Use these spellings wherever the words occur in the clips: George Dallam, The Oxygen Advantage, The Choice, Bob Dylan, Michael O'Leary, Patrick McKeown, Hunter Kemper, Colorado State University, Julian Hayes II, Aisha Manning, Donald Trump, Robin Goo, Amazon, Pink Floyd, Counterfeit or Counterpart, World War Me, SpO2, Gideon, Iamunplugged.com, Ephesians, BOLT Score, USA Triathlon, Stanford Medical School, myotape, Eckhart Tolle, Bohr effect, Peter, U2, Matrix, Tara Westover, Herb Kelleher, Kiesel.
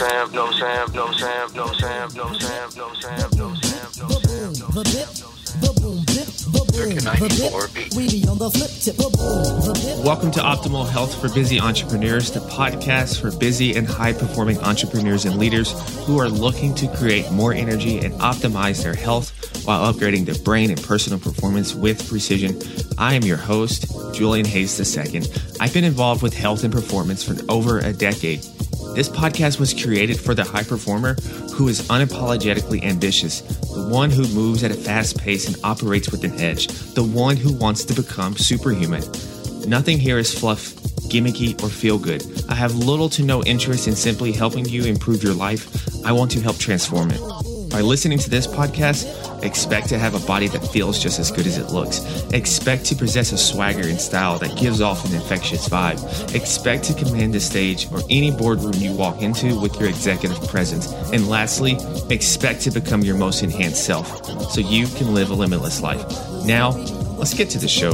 Welcome to Optimal Health for Busy Entrepreneurs, the podcast for busy and high-performing entrepreneurs and leaders who are looking to create more energy and optimize their health while upgrading their brain and personal performance with precision. I am your host, Julian Hayes II. I've been involved with health and performance for over a decade. This podcast was created for the high performer who is unapologetically ambitious, the one who moves at a fast pace and operates with an edge, the one who wants to become superhuman. Nothing here is fluff, gimmicky, or feel good. I have little to no interest in simply helping you improve your life. I want to help transform it. By listening to this podcast, expect to have a body that feels just as good as it looks. Expect to possess a swagger and style that gives off an infectious vibe. Expect to command the stage or any boardroom you walk into with your executive presence. And lastly, expect to become your most enhanced self so you can live a limitless life. Now, let's get to the show.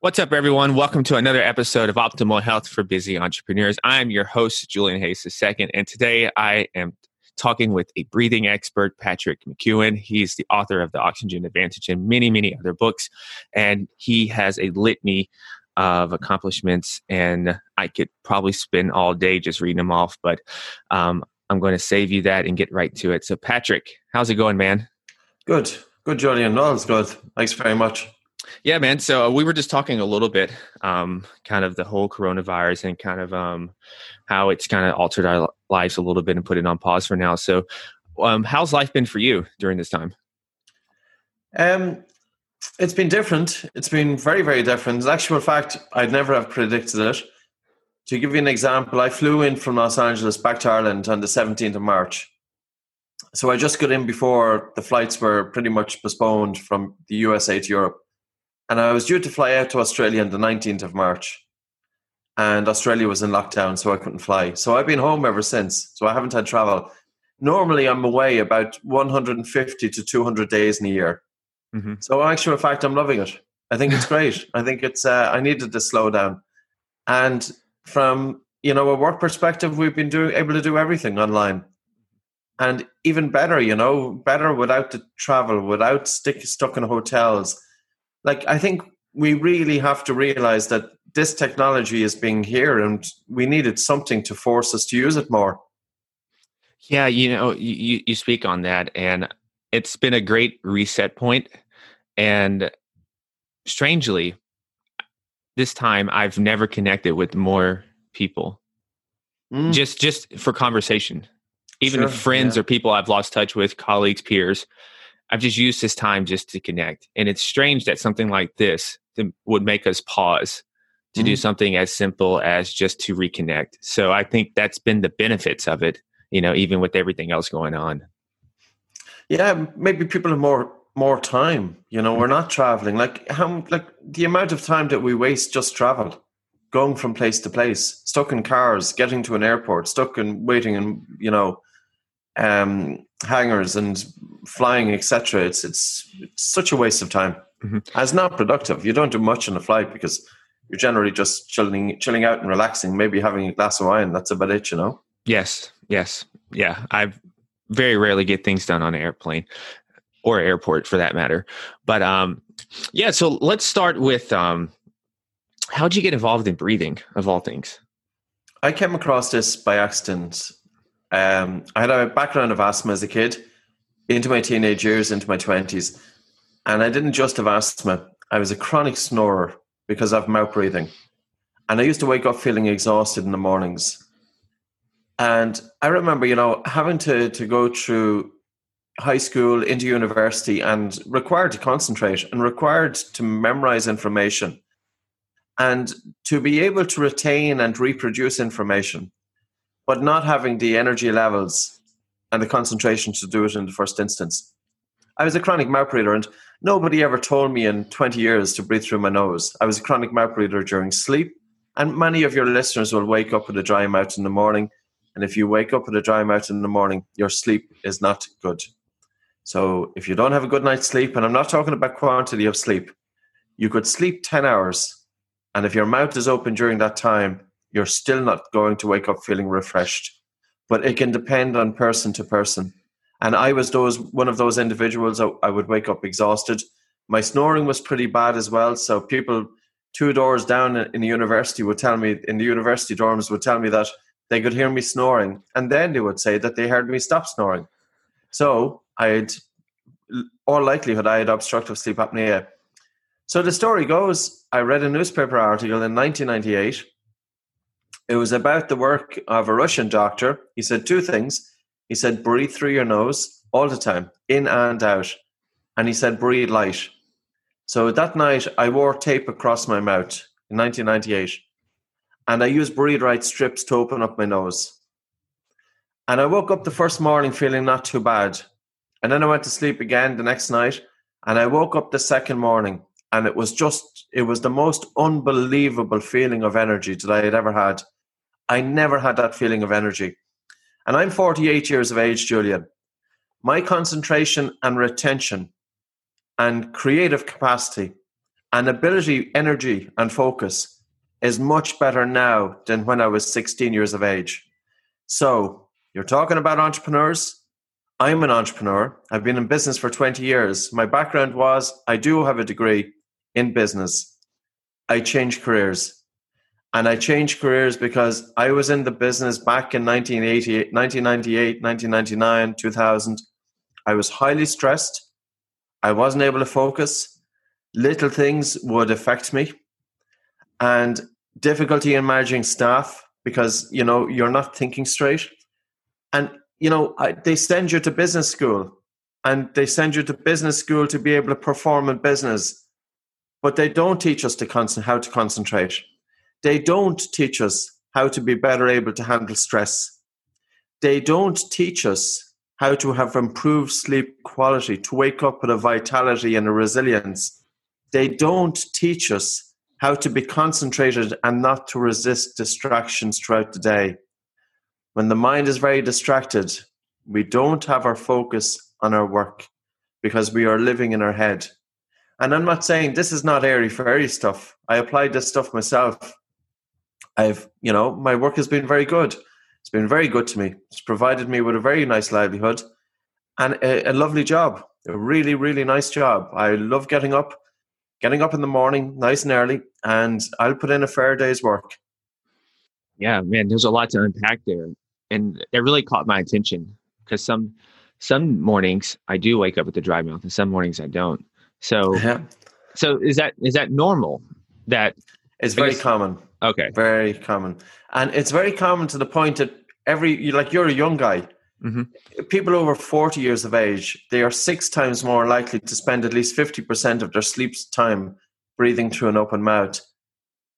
What's up, everyone? Welcome to another episode of Optimal Health for Busy Entrepreneurs. I'm your host, Julian Hayes II, and today I am talking with a breathing expert, Patrick McKeown. He's the author of The Oxygen Advantage and many, many other books, and he has a litany of accomplishments, and I could probably spend all day just reading them off, but I'm going to save you that and get right to it. So, Patrick, how's it going, man? Good, Julian. No, it's good. Thanks very much. Yeah, man. So we were just talking a little bit, kind of the whole coronavirus and kind of how it's kind of altered our lives a little bit and put it on pause for now. So how's life been for you during this time? It's been different. It's been very, very different. As actual fact, I'd never have predicted it. To give you an example, I flew in from Los Angeles back to Ireland on the 17th of March. So I just got in before the flights were pretty much postponed from the USA to Europe. And I was due to fly out to Australia on the 19th of March. And Australia was in lockdown, so I couldn't fly. So I've been home ever since. So I haven't had travel. Normally, I'm away about 150 to 200 days in a year. Mm-hmm. So in actual fact, I'm loving it. I think it's great. I think it's, I needed to slow down. And from, a work perspective, we've been able to do everything online. And even better, better without the travel, without stuck in hotels. Like, I think we really have to realize that this technology is being here and we needed something to force us to use it more. Yeah, you speak on that, and it's been a great reset point. And strangely, this time I've never connected with more people just for conversation. Even friends or people I've lost touch with, colleagues, peers. I've just used this time just to connect. And it's strange that something like this would make us pause to do something as simple as just to reconnect. So I think that's been the benefits of it, even with everything else going on. Yeah, maybe people have more time. We're not traveling. Like the amount of time that we waste just travel, going from place to place, stuck in cars, getting to an airport, stuck in waiting and, hangars and flying, etc. It's such a waste of time. Mm-hmm. It's not productive. You don't do much on a flight because you're generally just chilling out and relaxing, maybe having a glass of wine. That's about it, Yes. Yeah. I very rarely get things done on an airplane or airport for that matter. But so let's start with how did you get involved in breathing, of all things? I came across this by accident. I had a background of asthma as a kid, into my teenage years, into my 20s. And I didn't just have asthma. I was a chronic snorer because of mouth breathing. And I used to wake up feeling exhausted in the mornings. And I remember, having to go through high school into university and required to concentrate and required to memorize information and to be able to retain and reproduce information, but not having the energy levels and the concentration to do it in the first instance. I was a chronic mouth breather, and nobody ever told me in 20 years to breathe through my nose. I was a chronic mouth breather during sleep, and many of your listeners will wake up with a dry mouth in the morning, and if you wake up with a dry mouth in the morning, your sleep is not good. So if you don't have a good night's sleep, and I'm not talking about quantity of sleep, you could sleep 10 hours, and if your mouth is open during that time, you're still not going to wake up feeling refreshed. But it can depend on person to person. And I was one of those individuals. I would wake up exhausted. My snoring was pretty bad as well. So people 2 doors down in the university would tell me, in the university dorms would tell me that they could hear me snoring. And then they would say that they heard me stop snoring. So I had obstructive sleep apnea. So the story goes, I read a newspaper article in 1998. It was about the work of a Russian doctor. He said 2 things. He said, breathe through your nose all the time, in and out. And he said, breathe light. So that night, I wore tape across my mouth in 1998. And I used breathe right strips to open up my nose. And I woke up the first morning feeling not too bad. And then I went to sleep again the next night. And I woke up the second morning. And it was the most unbelievable feeling of energy that I had ever had. I never had that feeling of energy. And I'm 48 years of age, Julian. My concentration and retention and creative capacity and ability, energy and focus is much better now than when I was 16 years of age. So you're talking about entrepreneurs. I'm an entrepreneur. I've been in business for 20 years. My background was I do have a degree in business. I changed careers. And I changed careers because I was in the business back in 1988, 1998, 1999, 2000. I was highly stressed. I wasn't able to focus. Little things would affect me. And difficulty in managing staff because, you know, you're not thinking straight. And, you know, they send you to business school. And they send you to business school to be able to perform in business. But they don't teach us how to concentrate. They don't teach us how to be better able to handle stress. They don't teach us how to have improved sleep quality, to wake up with a vitality and a resilience. They don't teach us how to be concentrated and not to resist distractions throughout the day. When the mind is very distracted, we don't have our focus on our work because we are living in our head. And I'm not saying this is not airy-fairy stuff. I applied this stuff myself. My work has been very good. It's been very good to me. It's provided me with a very nice livelihood and a lovely job, a really, really nice job. I love getting up in the morning, nice and early, and I'll put in a fair day's work. Yeah, man, there's a lot to unpack there. And that really caught my attention because some mornings I do wake up with a dry mouth and some mornings I don't. So, yeah. So is that normal? That it's very common. Okay. Very common. And it's very common to the point that you're a young guy. Mm-hmm. People over 40 years of age, they are 6 times more likely to spend at least 50% of their sleep time breathing through an open mouth.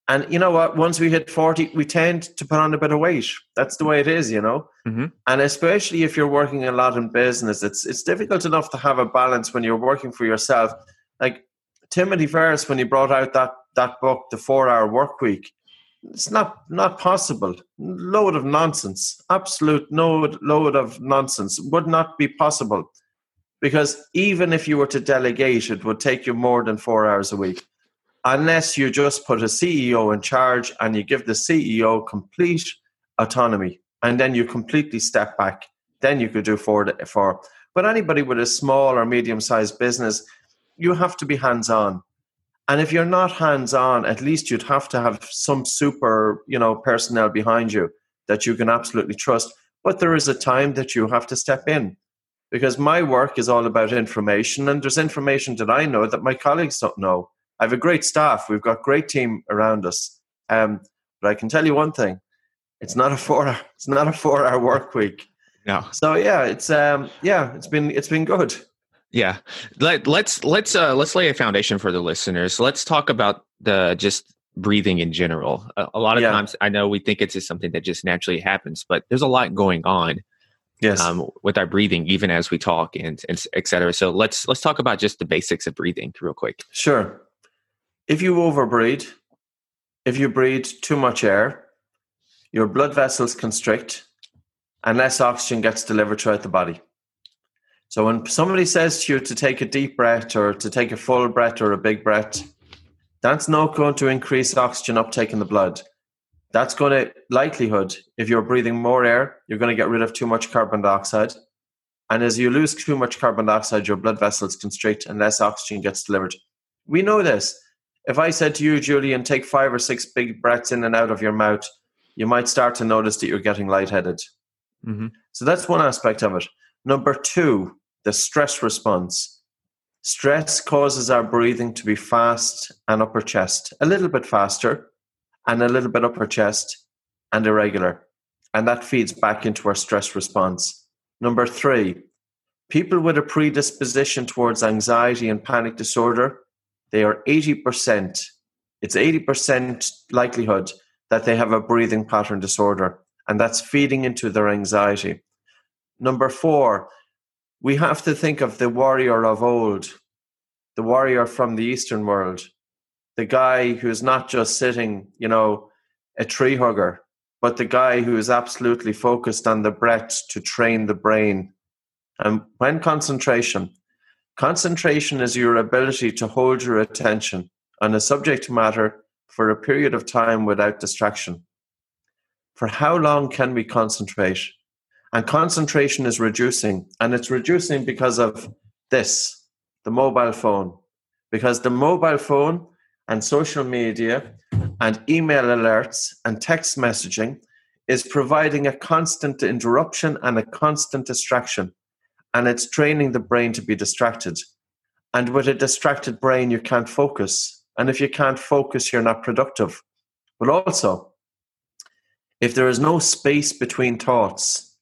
And you know what? Once we hit 40, we tend to put on a bit of weight. That's the way it is, you know? Mm-hmm. And especially if you're working a lot in business, it's difficult enough to have a balance when you're working for yourself. Like Timothy Ferriss, when he brought out that book, The 4-Hour Work Week, it's not possible. Load of nonsense. Absolute load of nonsense. Would not be possible. Because even if you were to delegate, it would take you more than 4 hours a week. Unless you just put a CEO in charge and you give the CEO complete autonomy. And then you completely step back. Then you could do 4 to 4. But anybody with a small or medium-sized business, you have to be hands-on. And if you're not hands-on, at least you'd have to have some super, personnel behind you that you can absolutely trust. But there is a time that you have to step in because my work is all about information and there's information that I know that my colleagues don't know. I have a great staff. We've got a great team around us. But I can tell you one thing. It's not a four-hour work week. No. So yeah, it's been good. Yeah. Let's lay a foundation for the listeners. Let's talk about the just breathing in general. A lot of times I know we think it's just something that just naturally happens, but there's a lot going on Yes. With our breathing, even as we talk and et cetera. So let's talk about just the basics of breathing real quick. Sure. If you overbreathe, if you breathe too much air, your blood vessels constrict and less oxygen gets delivered throughout the body. So when somebody says to you to take a deep breath or to take a full breath or a big breath, that's not going to increase oxygen uptake in the blood. That's going to, likelihood, if you're breathing more air, you're going to get rid of too much carbon dioxide. And as you lose too much carbon dioxide, your blood vessels constrict and less oxygen gets delivered. We know this. If I said to you, Julian, take 5 or 6 big breaths in and out of your mouth, you might start to notice that you're getting lightheaded. Mm-hmm. So that's one aspect of it. Number 2, the stress response. Stress causes our breathing to be fast and upper chest, a little bit faster and a little bit upper chest and irregular. And that feeds back into our stress response. Number 3, people with a predisposition towards anxiety and panic disorder, they are 80%. It's 80% likelihood that they have a breathing pattern disorder, and that's feeding into their anxiety. Number 4, we have to think of the warrior of old, the warrior from the Eastern world, the guy who is not just sitting, a tree hugger, but the guy who is absolutely focused on the breath to train the brain. And when concentration is your ability to hold your attention on a subject matter for a period of time without distraction. For how long can we concentrate? And concentration is reducing. And it's reducing because of this, the mobile phone. Because the mobile phone and social media and email alerts and text messaging is providing a constant interruption and a constant distraction. And it's training the brain to be distracted. And with a distracted brain, you can't focus. And if you can't focus, you're not productive. But also, if there is no space between thoughts,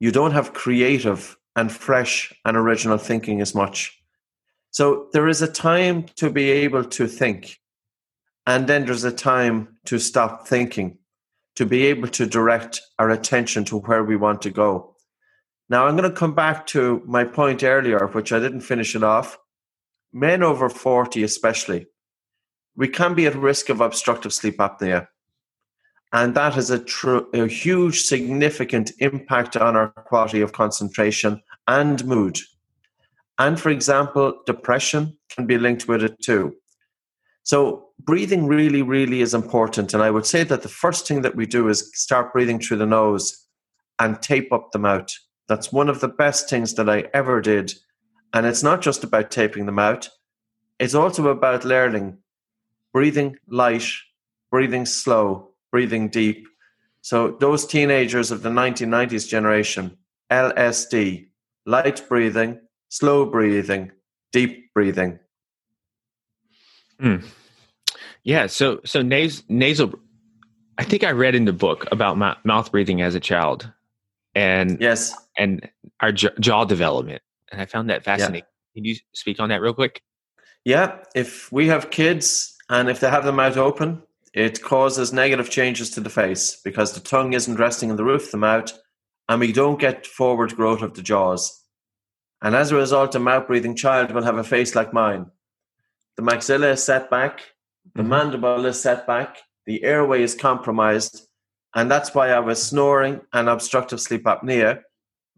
you don't have creative and fresh and original thinking as much. So there is a time to be able to think. And then there's a time to stop thinking, to be able to direct our attention to where we want to go. Now, I'm going to come back to my point earlier, which I didn't finish it off. Men over 40 especially, we can be at risk of obstructive sleep apnea. And that has a huge, significant impact on our quality of concentration and mood. And for example, depression can be linked with it too. So breathing really, really is important. And I would say that the first thing that we do is start breathing through the nose and tape up the mouth. That's one of the best things that I ever did. And it's not just about taping the mouth. It's also about learning, breathing light, breathing slow, breathing deep. So those teenagers of the 1990s generation, LSD, light breathing, slow breathing, deep breathing. Mm. Yeah. So nasal, I think I read in the book about mouth breathing as a child and yes, and our jaw development. And I found that fascinating. Yeah. Can you speak on that real quick? Yeah. If we have kids and if they have the mouth open, it causes negative changes to the face because the tongue isn't resting in the roof of the mouth and we don't get forward growth of the jaws. And as a result, a mouth-breathing child will have a face like mine. The maxilla is set back, the mm-hmm. mandible is set back, the airway is compromised, and that's why I was snoring and obstructive sleep apnea,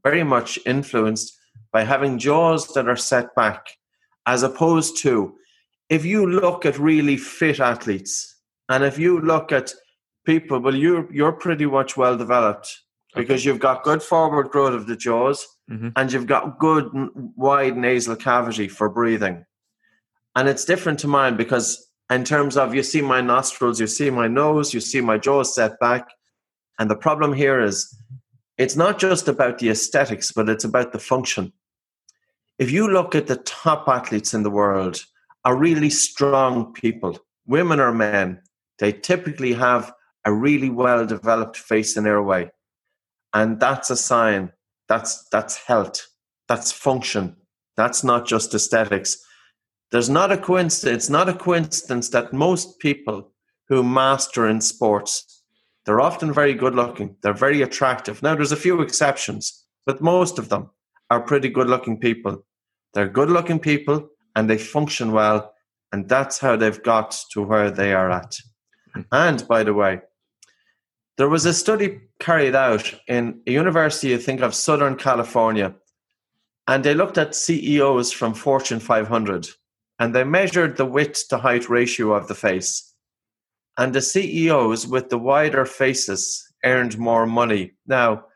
very much influenced by having jaws that are set back, as opposed to, if you look at really fit athletes, and if you look at people, well, you're pretty much well-developed because you've got good forward growth of the jaws mm-hmm. and you've got good wide nasal cavity for breathing. And it's different to mine because in terms of you see my nostrils, you see my nose, you see my jaws set back. And the problem here is it's not just about the aesthetics, but it's about the function. If you look at the top athletes in the world, are really strong people, women or men, they typically have a really well-developed face and airway. And that's a sign. That's health. That's function. That's not just aesthetics. It's not a coincidence that most people who master in sports, they're often very good looking. They're very attractive. Now, there's a few exceptions, but most of them are pretty good-looking people. They're good-looking people and they function well, and that's how they've got to where they are at. And by the way, there was a study carried out in a university, I think, of Southern California, and they looked at CEOs from Fortune 500, and they measured the width-to-height ratio of the face. And the CEOs with the wider faces earned more money. Now,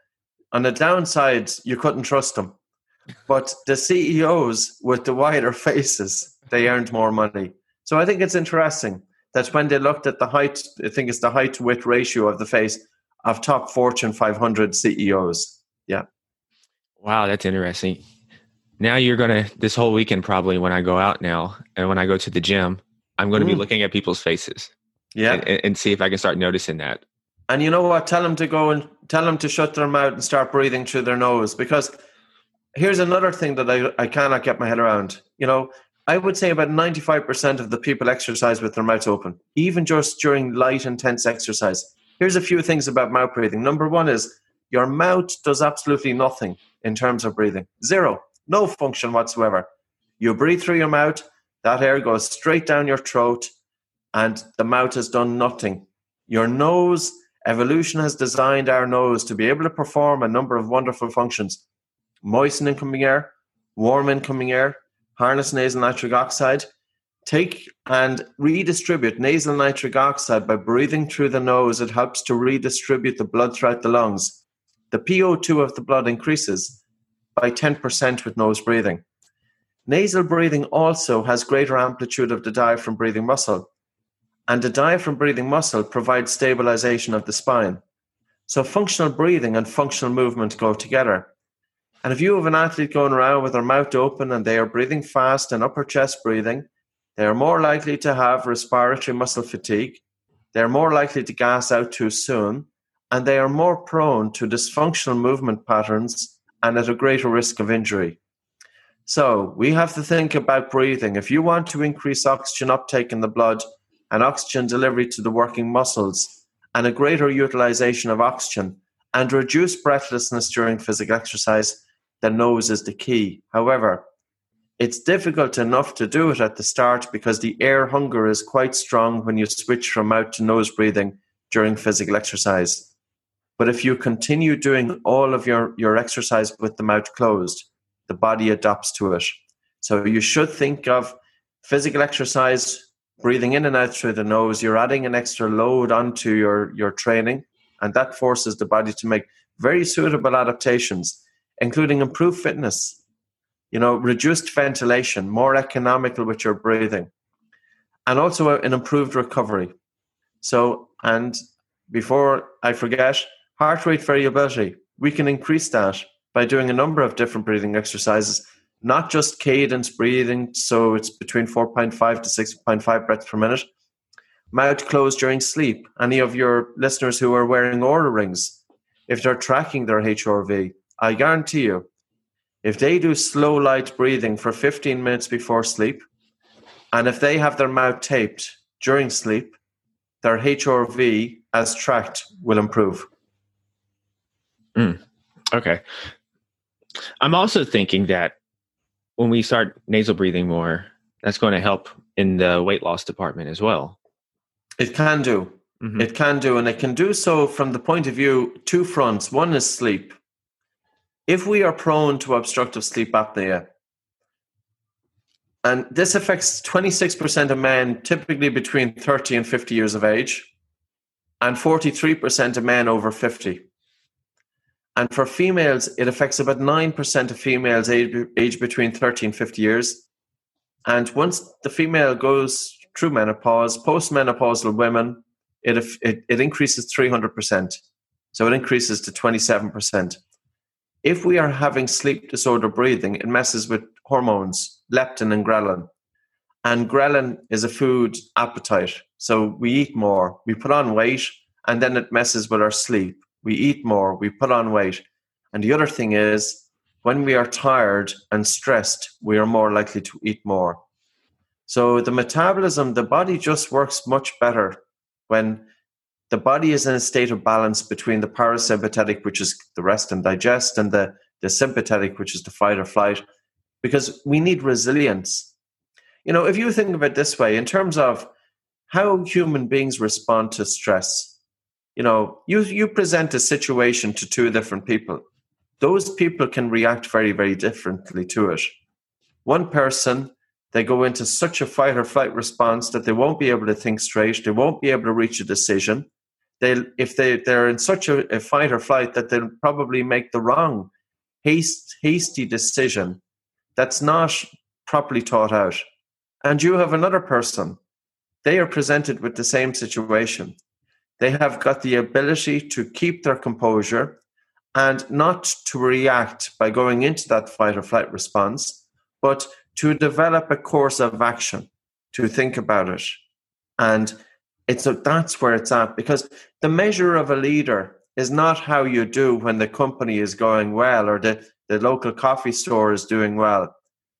on the downside, you couldn't trust them. But the CEOs with the wider faces, they earned more money. So I think it's interesting that when they looked at the height, I think it's the height-to-width ratio of the face of top Fortune 500 CEOs. Yeah. Wow, that's interesting. Now you're going to, this whole weekend probably when I go out now and when I go to the gym, I'm going to be looking at people's faces. Yeah. And see if I can start noticing that. And you know what? Tell them to go and tell them to shut their mouth and start breathing through their nose, because here's another thing that I cannot get my head around. You know, I would say about 95% of the people exercise with their mouths open, even just during light, intense exercise. Here's a few things about mouth breathing. Number one is your mouth does absolutely nothing in terms of breathing. Zero. No function whatsoever. You breathe through your mouth, that air goes straight down your throat, and the mouth has done nothing. Your nose, evolution has designed our nose to be able to perform a number of wonderful functions. Moisten incoming air, warm incoming air, harness nasal nitric oxide, take and redistribute nasal nitric oxide by breathing through the nose. It helps to redistribute the blood throughout the lungs. The PO2 of the blood increases by 10% with nose breathing. Nasal breathing also has greater amplitude of the diaphragm breathing muscle, and the diaphragm breathing muscle provides stabilization of the spine. So functional breathing and functional movement go together. And if you have an athlete going around with their mouth open and they are breathing fast and upper chest breathing, they are more likely to have respiratory muscle fatigue, they are more likely to gas out too soon, and they are more prone to dysfunctional movement patterns and at a greater risk of injury. So we have to think about breathing. If you want to increase oxygen uptake in the blood and oxygen delivery to the working muscles and a greater utilization of oxygen and reduce breathlessness during physical exercise, the nose is the key. However, it's difficult enough to do it at the start because the air hunger is quite strong when you switch from mouth to nose breathing during physical exercise. But if you continue doing all of your exercise with the mouth closed, the body adapts to it. So you should think of physical exercise, breathing in and out through the nose. You're adding an extra load onto your training, and that forces the body to make very suitable adaptations, including improved fitness, you know, reduced ventilation, more economical with your breathing, and also an improved recovery. So, and before I forget, heart rate variability, we can increase that by doing a number of different breathing exercises, not just cadence breathing, so it's between 4.5 to 6.5 breaths per minute. Mouth closed during sleep. Any of your listeners who are wearing Oura rings, if they're tracking their HRV, I guarantee you, if they do slow light breathing for 15 minutes before sleep, and if they have their mouth taped during sleep, their HRV as tracked will improve. Okay. I'm also thinking that when we start nasal breathing more, that's going to help in the weight loss department as well. It can do. Mm-hmm. It can do. And it can do so from the point of view, two fronts. One is sleep. If we are prone to obstructive sleep apnea, and this affects 26% of men typically between 30 and 50 years of age, and 43% of men over 50. And for females, it affects about 9% of females aged between 30 and 50 years. And once the female goes through menopause, postmenopausal women, it increases 300%. So it increases to 27%. If we are having sleep disorder breathing, it messes with hormones, leptin and ghrelin. And ghrelin is a food appetite. So we eat more, we put on weight, and then it messes with our sleep. We eat more, we put on weight. And the other thing is, when we are tired and stressed, we are more likely to eat more. So the metabolism, the body just works much better when the body is in a state of balance between the parasympathetic, which is the rest and digest, and the the sympathetic, which is the fight or flight, because we need resilience. You know, if you think of it this way, in terms of how human beings respond to stress, you know, you present a situation to two different people. Those people can react very, very differently to it. One person, they go into such a fight or flight response that they won't be able to think straight. They won't be able to reach a decision. They're in such a fight or flight that they'll probably make the wrong hasty decision that's not properly thought out. And you have another person. They are presented with the same situation. They have got the ability to keep their composure and not to react by going into that fight or flight response, but to develop a course of action, to think about it. And that's where it's at, because the measure of a leader is not how you do when the company is going well or the local coffee store is doing well.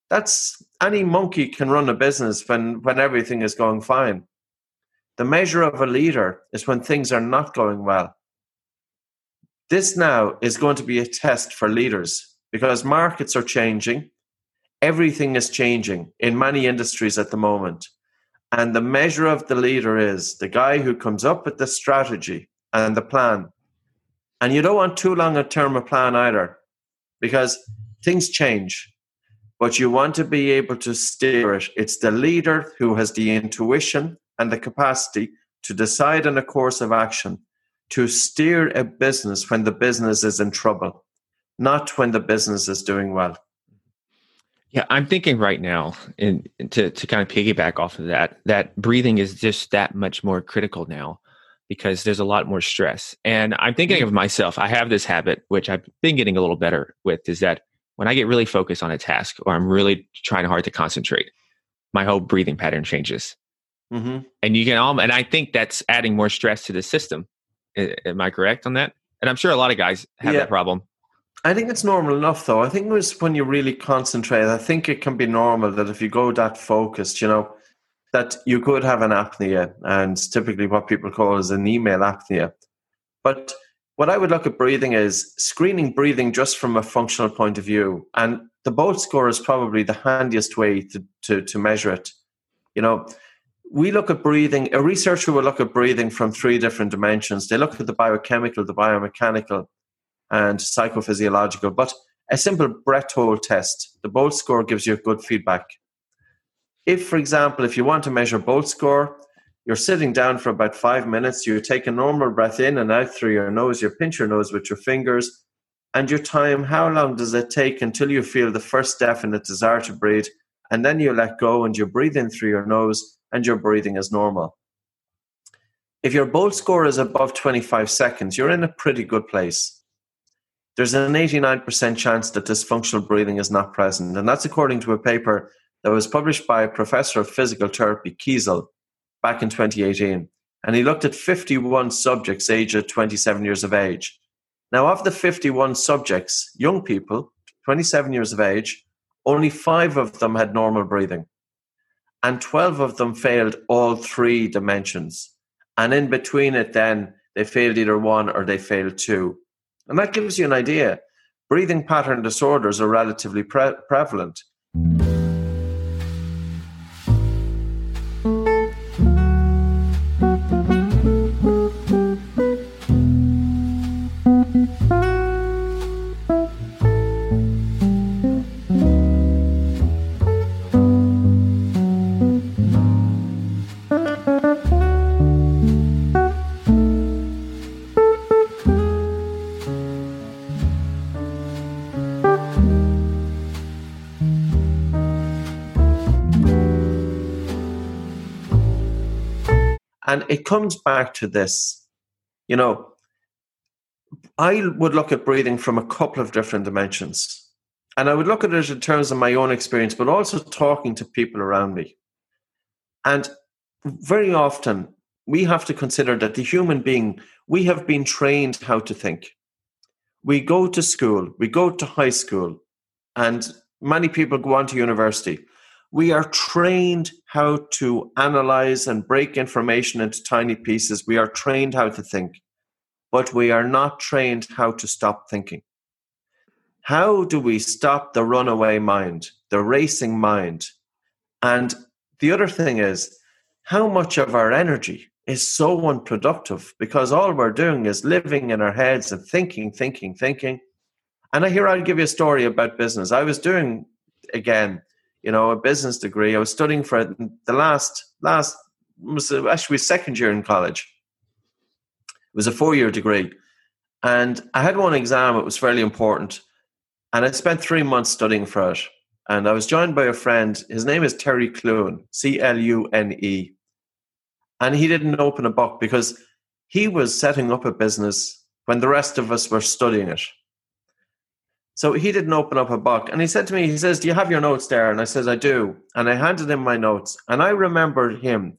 That's any monkey can run a business when everything is going fine. The measure of a leader is when things are not going well. This now is going to be a test for leaders because markets are changing. Everything is changing in many industries at the moment. And the measure of the leader is the guy who comes up with the strategy and the plan. And you don't want too long a term a plan either, because things change. But you want to be able to steer it. It's the leader who has the intuition and the capacity to decide on a course of action, to steer a business when the business is in trouble, not when the business is doing well. Yeah, I'm thinking right now, and to kind of piggyback off of that breathing is just that much more critical now because there's a lot more stress. And I'm thinking of myself, I have this habit, which I've been getting a little better with, is that when I get really focused on a task or I'm really trying hard to concentrate, my whole breathing pattern changes. Mm-hmm. And you can and I think that's adding more stress to the system. Am I correct on that? And I'm sure a lot of guys have that problem. I think it's normal enough, though. I think it's when you really concentrate. I think it can be normal that if you go that focused, you know, that you could have an apnea, and typically what people call is an email apnea. But what I would look at breathing is screening breathing just from a functional point of view. And the BOLT score is probably the handiest way to measure it. You know, we look at breathing, a researcher will look at breathing from three different dimensions. They look at the biochemical, the biomechanical, and psychophysiological. But a simple breath hold test, the BOLT score gives you good feedback. If, for example, if you want to measure BOLT score, you're sitting down for about 5 minutes, you take a normal breath in and out through your nose, you pinch your nose with your fingers, and your time, how long does it take until you feel the first definite desire to breathe, and then you let go and you breathe in through your nose, and your breathing is normal. If your BOLT score is above 25 seconds, you're in a pretty good place. There's an 89% chance that dysfunctional breathing is not present. And that's according to a paper that was published by a professor of physical therapy, Kiesel, back in 2018. And he looked at 51 subjects aged 27 years of age. Now, of the 51 subjects, young people, 27 years of age, only 5 of them had normal breathing. And 12 of them failed all three dimensions. And in between it then, they failed either one or they failed two. And that gives you an idea. Breathing pattern disorders are relatively prevalent. And it comes back to this, you know, I would look at breathing from a couple of different dimensions, and I would look at it in terms of my own experience, but also talking to people around me. And very often we have to consider that the human being, we have been trained how to think. We go to school, we go to high school, and many people go on to university. We are trained how to analyze and break information into tiny pieces. We are trained how to think, but we are not trained how to stop thinking. How do we stop the runaway mind, the racing mind? And the other thing is, how much of our energy is so unproductive, because all we're doing is living in our heads and thinking. And I'll give you a story about business. I was doing, again, a business degree. I was studying for the last was actually second year in college. It was a 4-year degree. And I had one exam. It was fairly important. And I spent 3 months studying for it. And I was joined by a friend. His name is Terry Clune, C-L-U-N-E. And he didn't open a book because he was setting up a business when the rest of us were studying it. So he didn't open up a book. And he said to me, he says, "Do you have your notes there?" And I said, "I do." And I handed him my notes. And I remembered him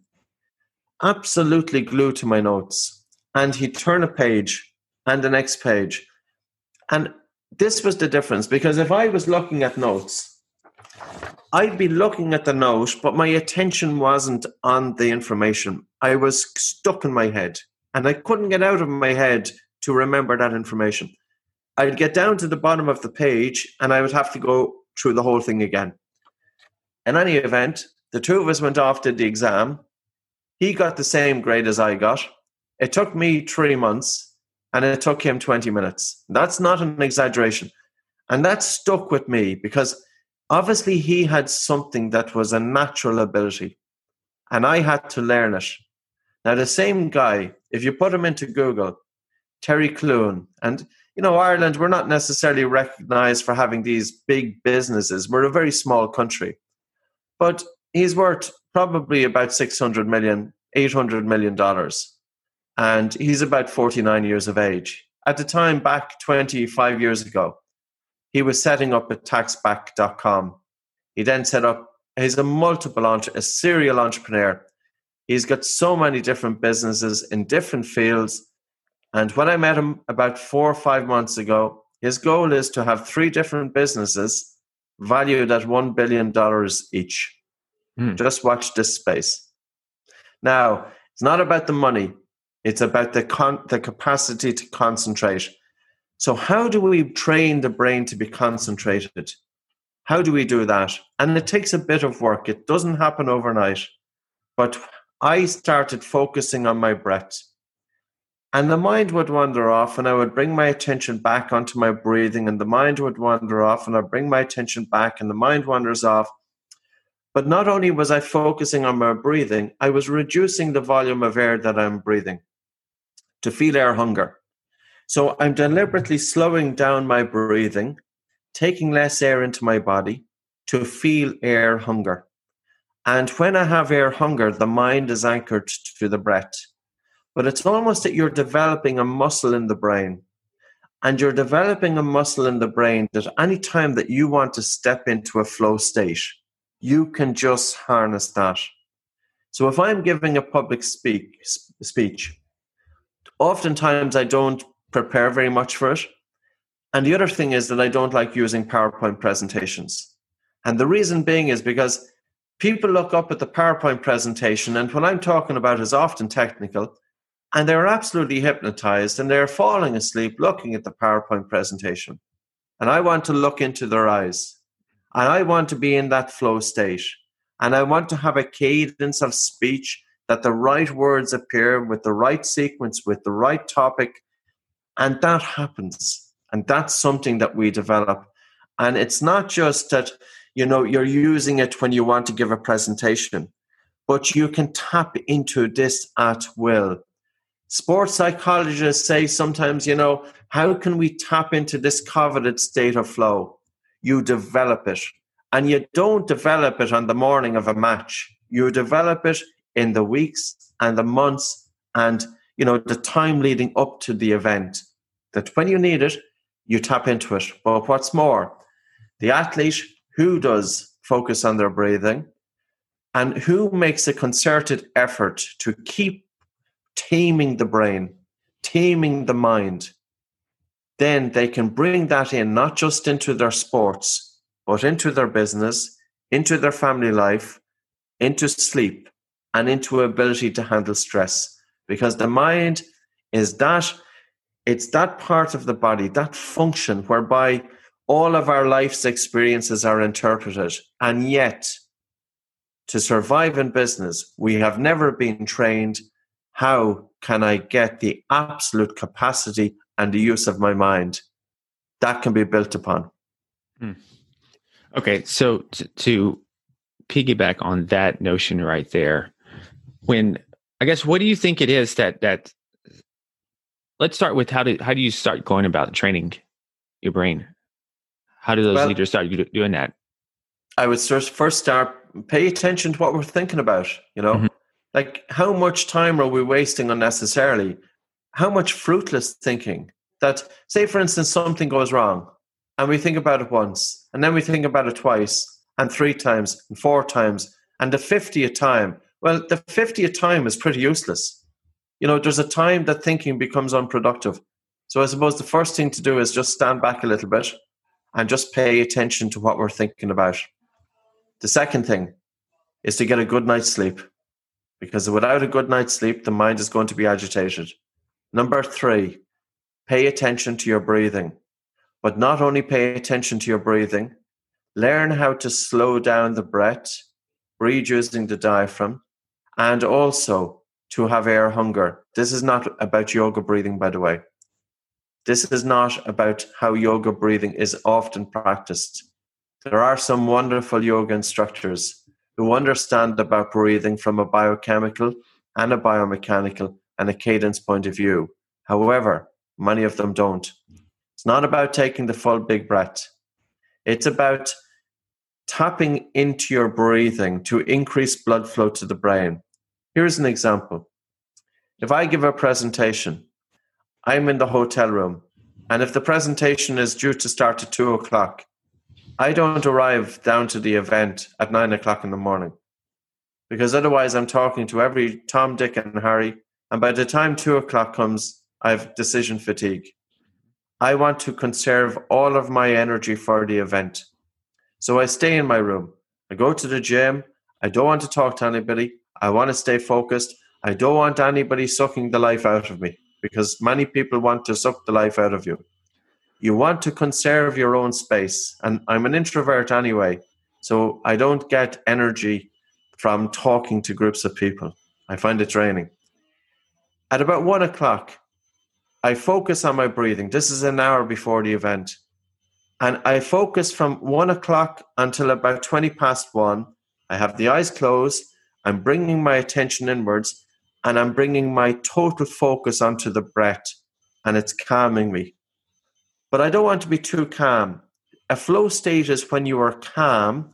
absolutely glued to my notes. And he'd turn a page and the next page. And this was the difference, because if I was looking at notes, I'd be looking at the note, but my attention wasn't on the information. I was stuck in my head, and I couldn't get out of my head to remember that information. I'd get down to the bottom of the page, and I would have to go through the whole thing again. In any event, the two of us went off, did the exam. He got the same grade as I got. It took me 3 months, and it took him 20 minutes. That's not an exaggeration. And that stuck with me because obviously, he had something that was a natural ability, and I had to learn it. Now, the same guy, if you put him into Google, Terry Clune, and, Ireland, we're not necessarily recognized for having these big businesses. We're a very small country. But he's worth probably about $600 million, $800 million, and he's about 49 years of age. At the time, back 25 years ago, he was setting up a taxback.com. He then set up, he's a serial entrepreneur. He's got so many different businesses in different fields. And when I met him about 4 or 5 months ago, his goal is to have 3 different businesses valued at $1 billion each. Just watch this space. Now, it's not about the money. It's about the capacity to concentrate. So how do we train the brain to be concentrated? How do we do that? And it takes a bit of work. It doesn't happen overnight. But I started focusing on my breath. And the mind would wander off, and I would bring my attention back onto my breathing, and the mind would wander off, and I'd bring my attention back, and the mind wanders off. But not only was I focusing on my breathing, I was reducing the volume of air that I'm breathing to feel air hunger. So I'm deliberately slowing down my breathing, taking less air into my body to feel air hunger. And when I have air hunger, the mind is anchored to the breath. But it's almost that you're developing a muscle in the brain. And you're developing a muscle in the brain that any time that you want to step into a flow state, you can just harness that. So if I'm giving a public speech, oftentimes I don't prepare very much for it. And the other thing is that I don't like using PowerPoint presentations. And the reason being is because people look up at the PowerPoint presentation, and what I'm talking about is often technical, and they're absolutely hypnotized, and they're falling asleep looking at the PowerPoint presentation. And I want to look into their eyes. And I want to be in that flow state. And I want to have a cadence of speech that the right words appear with the right sequence, with the right topic. And that happens. And that's something that we develop. And it's not just that, you're using it when you want to give a presentation, but you can tap into this at will. Sports psychologists say sometimes, how can we tap into this coveted state of flow? You develop it. And you don't develop it on the morning of a match. You develop it in the weeks and the months and, the time leading up to the event, that when you need it, you tap into it. But what's more, the athlete who does focus on their breathing and who makes a concerted effort to keep taming the brain, taming the mind, then they can bring that in, not just into their sports, but into their business, into their family life, into sleep, and into ability to handle stress. Because the mind is that, it's that part of the body, that function whereby All of our life's experiences are interpreted, and yet to survive in business, we have never been trained. How can I get the absolute capacity and the use of my mind? That can be built upon. Okay, so to piggyback on that notion right there, when I guess what do you think it is that let's start with how do you start going about training your brain? How do those leaders start doing that? I would first start pay attention to what we're thinking about, you know? Mm-hmm. Like how much time are we wasting unnecessarily? How much fruitless thinking? That, say for instance, something goes wrong and we think about it once and then we think about it twice and three times and four times and the 50th time. Well, the 50th time is pretty useless. You know, there's a time that thinking becomes unproductive. So I suppose the first thing to do is just stand back a little bit and just pay attention to what we're thinking about. The second thing is to get a good night's sleep, because without a good night's sleep, the mind is going to be agitated. Number 3, pay attention to your breathing. But not only pay attention to your breathing, learn how to slow down the breath, breathe using the diaphragm, and also to have air hunger. This is not about yoga breathing, by the way. This is not about how yoga breathing is often practiced. There are some wonderful yoga instructors who understand about breathing from a biochemical and a biomechanical and a cadence point of view. However, many of them don't. It's not about taking the full big breath. It's about tapping into your breathing to increase blood flow to the brain. Here's an example. If I give a presentation, I'm in the hotel room, and if the presentation is due to start at 2 o'clock, I don't arrive down to the event at 9 o'clock in the morning, because otherwise I'm talking to every Tom, Dick, and Harry, and by the time 2 o'clock comes, I have decision fatigue. I want to conserve all of my energy for the event. So I stay in my room. I go to the gym. I don't want to talk to anybody. I want to stay focused. I don't want anybody sucking the life out of me, because many people want to suck the life out of you. You want to conserve your own space. And I'm an introvert anyway, so I don't get energy from talking to groups of people. I find it draining. At about 1 o'clock, I focus on my breathing. This is an hour before the event. And I focus from 1 o'clock until about 1:20. I have the eyes closed. I'm bringing my attention inwards, and I'm bringing my total focus onto the breath, and it's calming me. But I don't want to be too calm. A flow state is when you are calm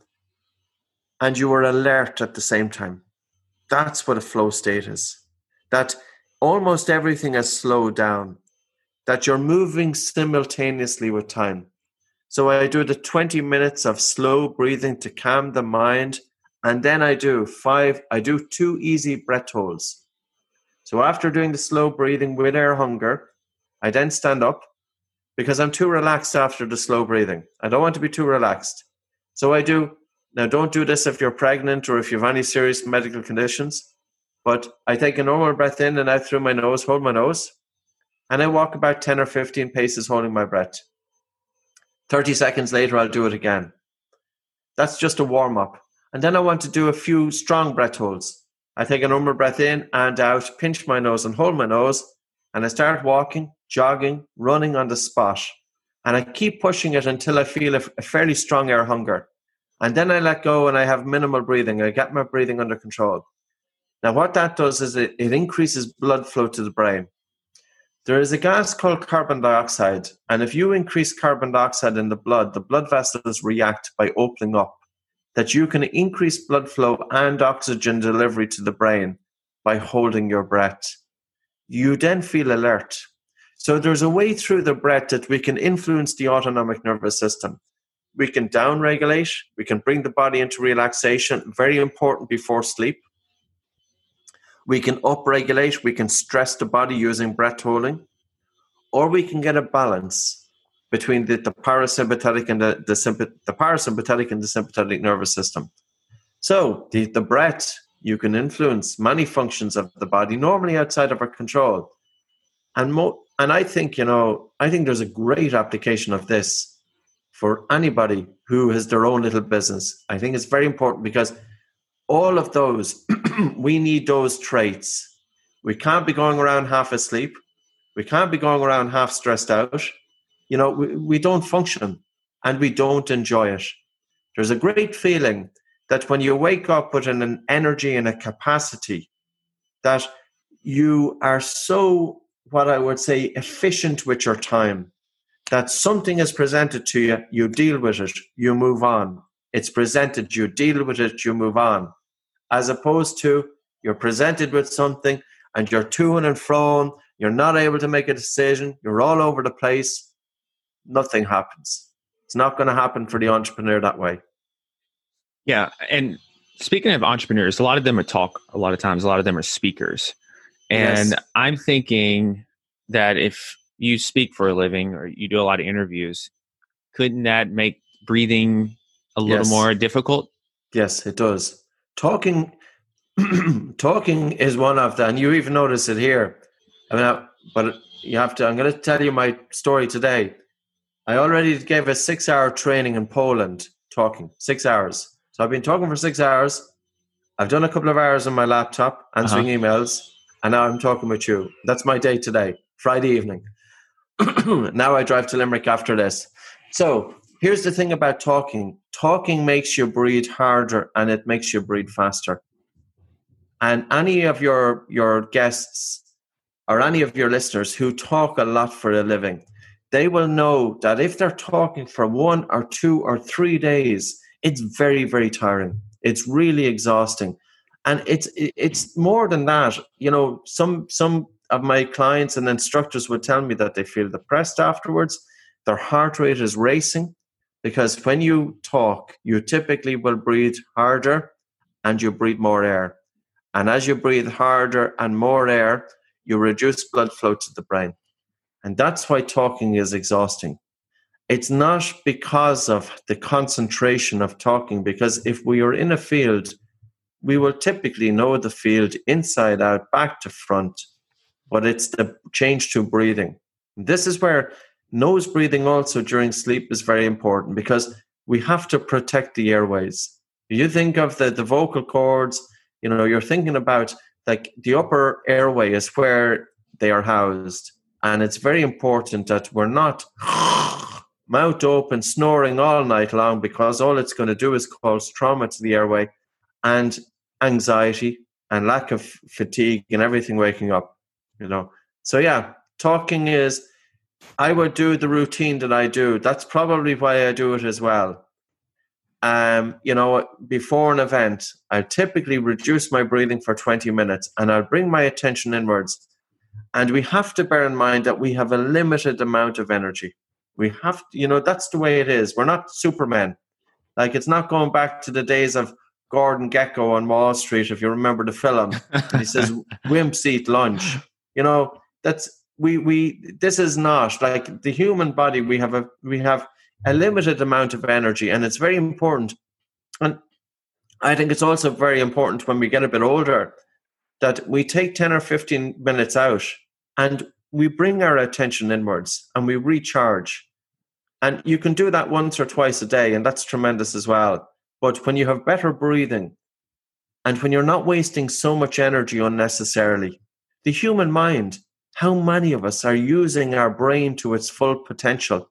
and you are alert at the same time. That's what a flow state is. That almost everything has slowed down. That you're moving simultaneously with time. So I do the 20 minutes of slow breathing to calm the mind. And then I do 2 easy breath holds. So after doing the slow breathing with air hunger, I then stand up, because I'm too relaxed after the slow breathing. I don't want to be too relaxed. So I do, now don't do this if you're pregnant or if you have any serious medical conditions, but I take a normal breath in and out through my nose, hold my nose, and I walk about 10 or 15 paces holding my breath. 30 seconds later, I'll do it again. That's just a warm up. And then I want to do a few strong breath holds. I take a normal breath in and out, pinch my nose and hold my nose, and I start walking, jogging, running on the spot. And I keep pushing it until I feel a fairly strong air hunger. And then I let go and I have minimal breathing. I get my breathing under control. Now what that does is it increases blood flow to the brain. There is a gas called carbon dioxide. And if you increase carbon dioxide in the blood vessels react by opening up. That you can increase blood flow and oxygen delivery to the brain by holding your breath. You then feel alert. So there's a way through the breath that we can influence the autonomic nervous system. We can down-regulate. We can bring the body into relaxation, very important before sleep. We can up-regulate. We can stress the body using breath holding. Or we can get a balance between the parasympathetic and the sympathetic nervous system. So the breath, you can influence many functions of the body, normally outside of our control. And I think there's a great application of this for anybody who has their own little business. I think it's very important because all of those, we need those traits. We can't be going around half asleep. We can't be going around half stressed out. You know, we don't function and we don't enjoy it. There's a great feeling that when you wake up with an energy and a capacity that you are so, what I would say, efficient with your time, that something is presented to you, you deal with it, you move on. It's presented, you deal with it, you move on. As opposed to you're presented with something and you're to-ing and fro-ing, you're not able to make a decision, you're all over the place, nothing happens. It's not going to happen for the entrepreneur that way. Yeah, and speaking of entrepreneurs, a lot of them are talk a lot of times, a lot of them are speakers. And yes. I'm thinking that if you speak for a living or you do a lot of interviews, couldn't that make breathing a little more difficult? Yes, it does. Talking is one of them. And you even notice it here. I mean, but you have to, I'm going to tell you my story today. I already gave a 6-hour training in Poland talking, 6 hours. So I've been talking for 6 hours. I've done a couple of hours on my laptop answering emails. And now I'm talking with you. That's my day today, Friday evening. Now I drive to Limerick after this. So here's the thing about talking. Talking makes you breathe harder and it makes you breathe faster. And any of your guests or any of your listeners who talk a lot for a living, they will know that if they're talking for 1 or 2 or 3 days, it's very, very tiring. It's really exhausting. And it's more than that. You know, some of my clients and instructors would tell me that they feel depressed afterwards. Their heart rate is racing because when you talk, you typically will breathe harder and you breathe more air. And as you breathe harder and more air, you reduce blood flow to the brain. And that's why talking is exhausting. It's not because of the concentration of talking, because if we are in a field, we will typically know the field inside out, back to front, but it's the change to breathing. This is where nose breathing also during sleep is very important because we have to protect the airways. You think of the vocal cords, you know, you're thinking about like the upper airway is where they are housed. And it's very important that we're not mouth open, snoring all night long, because all it's going to do is cause trauma to the airway and anxiety and lack of fatigue and everything waking up, you know. So yeah, talking is, I would do the routine that I do. That's probably why I do it as well. You know, before an event, I typically reduce my breathing for 20 minutes and I'll bring my attention inwards. And we have to bear in mind that we have a limited amount of energy. We have to, you know, that's the way it is. We're not Superman. Like, it's not going back to the days of Gordon Gekko on Wall Street, if you remember the film. He says, "Wimps eat lunch." You know, that's this is not like the human body. We have a limited amount of energy, and it's very important. And I think it's also very important when we get a bit older that we take 10 or 15 minutes out and we bring our attention inwards and we recharge. And you can do that once or twice a day, and that's tremendous as well. But when you have better breathing and when you're not wasting so much energy unnecessarily, the human mind, how many of us are using our brain to its full potential?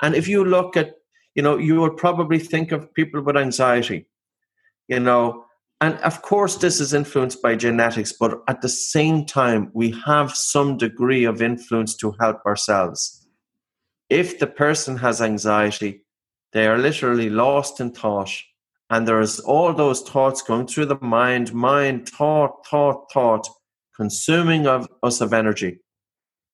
And if you look at, you know, you would probably think of people with anxiety, you know, and of course, this is influenced by genetics, but at the same time, we have some degree of influence to help ourselves. If the person has anxiety, they are literally lost in thought. And there is all those thoughts going through the mind, thought, consuming of us of energy.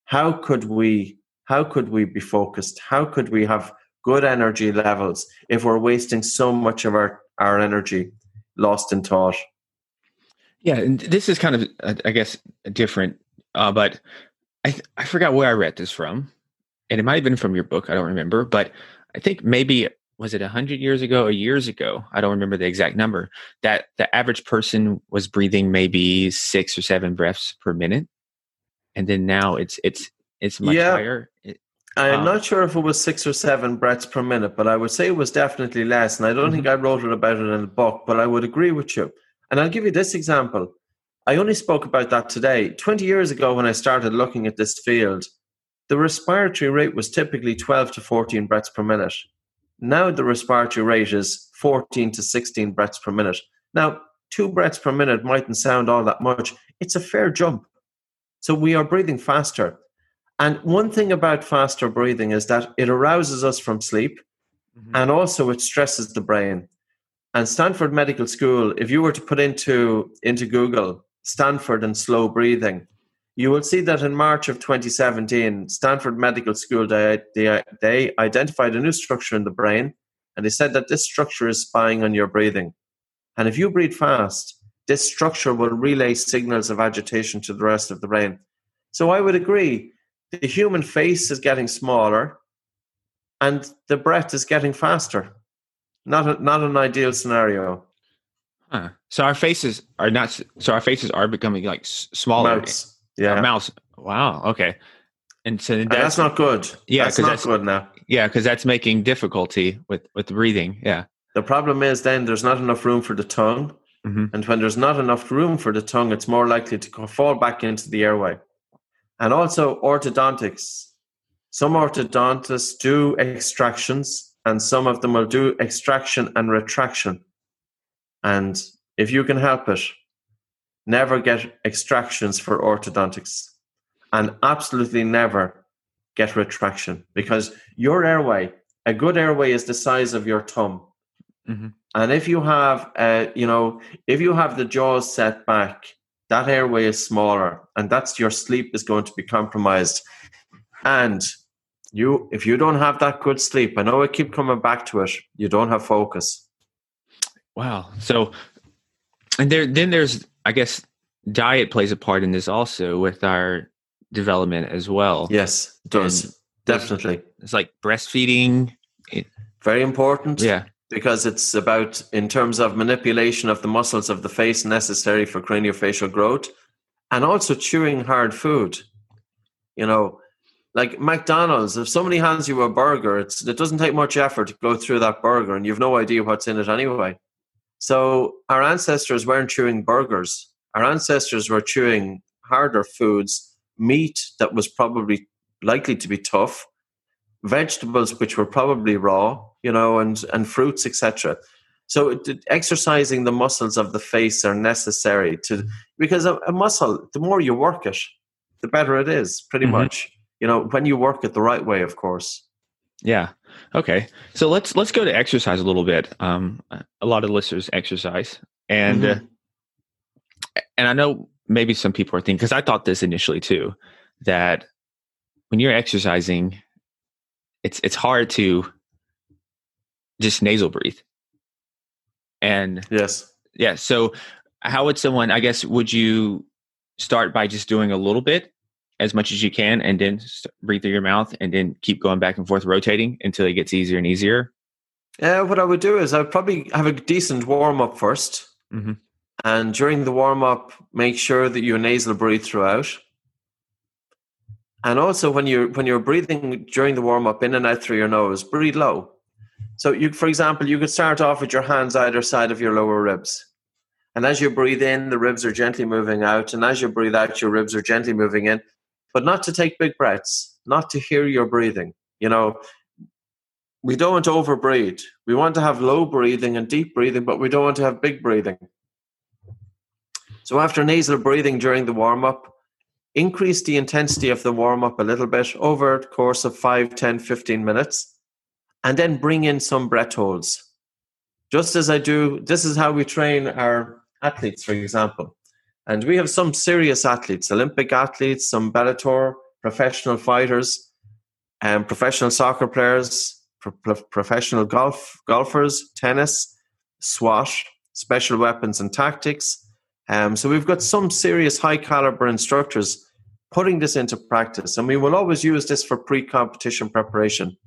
How could we be focused? How could we have good energy levels if we're wasting so much of our energy lost in thought? Yeah, and this is kind of, I guess, different, but I forgot where I read this from, and it might have been from your book, I don't remember, but I think maybe, was it 100 years ago or years ago, I don't remember the exact number, that the average person was breathing maybe 6 or 7 breaths per minute, and then now it's much higher. I'm not sure if it was 6 or 7 breaths per minute, but I would say it was definitely less. And I don't think I wrote about it in the book, but I would agree with you. And I'll give you this example. I only spoke about that today. 20 years ago, when I started looking at this field, the respiratory rate was typically 12 to 14 breaths per minute. Now the respiratory rate is 14 to 16 breaths per minute. Now, 2 breaths per minute mightn't sound all that much. It's a fair jump. So we are breathing faster. And one thing about faster breathing is that it arouses us from sleep, and also it stresses the brain. And Stanford Medical School, if you were to put into Google, Stanford and slow breathing, you will see that in March of 2017, Stanford Medical School, they identified a new structure in the brain, and they said that this structure is spying on your breathing. And if you breathe fast, this structure will relay signals of agitation to the rest of the brain. So I would agree, the human face is getting smaller, and the breath is getting faster. Not an ideal scenario. Huh. So our faces are not. So our faces are becoming like smaller. Mouths. Yeah. Mouths. Wow. Okay. And so that's not good. Yeah, because that's good now. Yeah, because that's making difficulty with breathing. Yeah. The problem is then there's not enough room for the tongue, and when there's not enough room for the tongue, it's more likely to fall back into the airway. And also orthodontics. Some orthodontists do extractions. And some of them will do extraction and retraction. And if you can help it, never get extractions for orthodontics. And absolutely never get retraction. Because your airway, a good airway is the size of your thumb. And if you have, if you have the jaws set back, that airway is smaller. And that's your sleep is going to be compromised. And if you don't have that good sleep, I know I keep coming back to it, you don't have focus. Wow. So, and then there's, I guess, diet plays a part in this also with our development as well. Yes, it does. And definitely. It's like breastfeeding. Very important. Yeah. Because it's about, in terms of manipulation of the muscles of the face necessary for craniofacial growth, and also chewing hard food, like McDonald's, if somebody hands you a burger, it doesn't take much effort to go through that burger, and you've no idea what's in it anyway. So our ancestors weren't chewing burgers. Our ancestors were chewing harder foods, meat that was probably likely to be tough, vegetables which were probably raw, and fruits, etc. So exercising the muscles of the face are necessary because a muscle, the more you work it, the better it is, pretty much. When you work it the right way, of course. Yeah. Okay. So let's go to exercise a little bit. A lot of listeners exercise, and and I know maybe some people are thinking, because I thought this initially too, that when you're exercising, it's hard to just nasal breathe. And yes, yeah. So how would someone? I guess would you start by just doing a little bit? As much as you can, and then breathe through your mouth, and then keep going back and forth, rotating until it gets easier and easier? Yeah, what I would do is I'd probably have a decent warm-up first. And during the warm-up, make sure that you nasal breathe throughout. And also when you're breathing during the warm-up in and out through your nose, breathe low. So for example, you could start off with your hands either side of your lower ribs. And as you breathe in, the ribs are gently moving out. And as you breathe out, your ribs are gently moving in. But not to take big breaths, not to hear your breathing. We don't want to overbreathe. We want to have low breathing and deep breathing, but we don't want to have big breathing. So after nasal breathing during the warm-up, increase the intensity of the warm-up a little bit over the course of 5, 10, 15 minutes, and then bring in some breath holds. Just as I do, this is how we train our athletes, for example. And we have some serious athletes, Olympic athletes, some Bellator, professional fighters, professional soccer players, professional golfers, tennis, SWAT, special weapons and tactics. So we've got some serious high caliber instructors putting this into practice. And we will always use this for pre-competition preparation.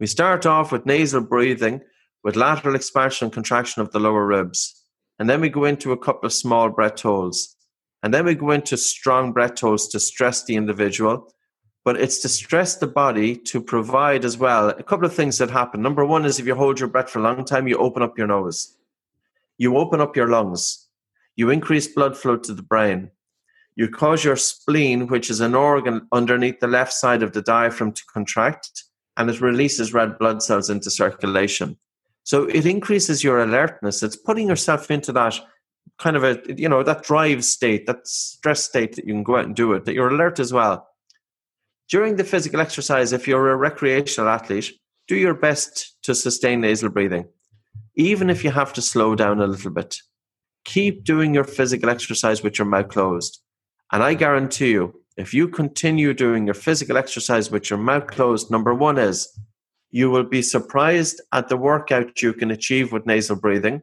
We start off with nasal breathing, with lateral expansion and contraction of the lower ribs. And then we go into a couple of small breath holds. And then we go into strong breath holds to stress the individual. but it's to stress the body to provide as well. A couple of things that happen. Number one is if you hold your breath for a long time, you open up your nose. You open up your lungs. You increase blood flow to the brain. You cause your spleen, which is an organ underneath the left side of the diaphragm, to contract, and it releases red blood cells into circulation. So it increases your alertness. It's putting yourself into that kind of a, you know, that drive state, that stress state that you can go out and do it, that you're alert as well. During the physical exercise, if you're a recreational athlete, do your best to sustain nasal breathing, even if you have to slow down a little bit. Keep doing your physical exercise with your mouth closed. And I guarantee you, if you continue doing your physical exercise with your mouth closed, number one is you will be surprised at the workout you can achieve with nasal breathing.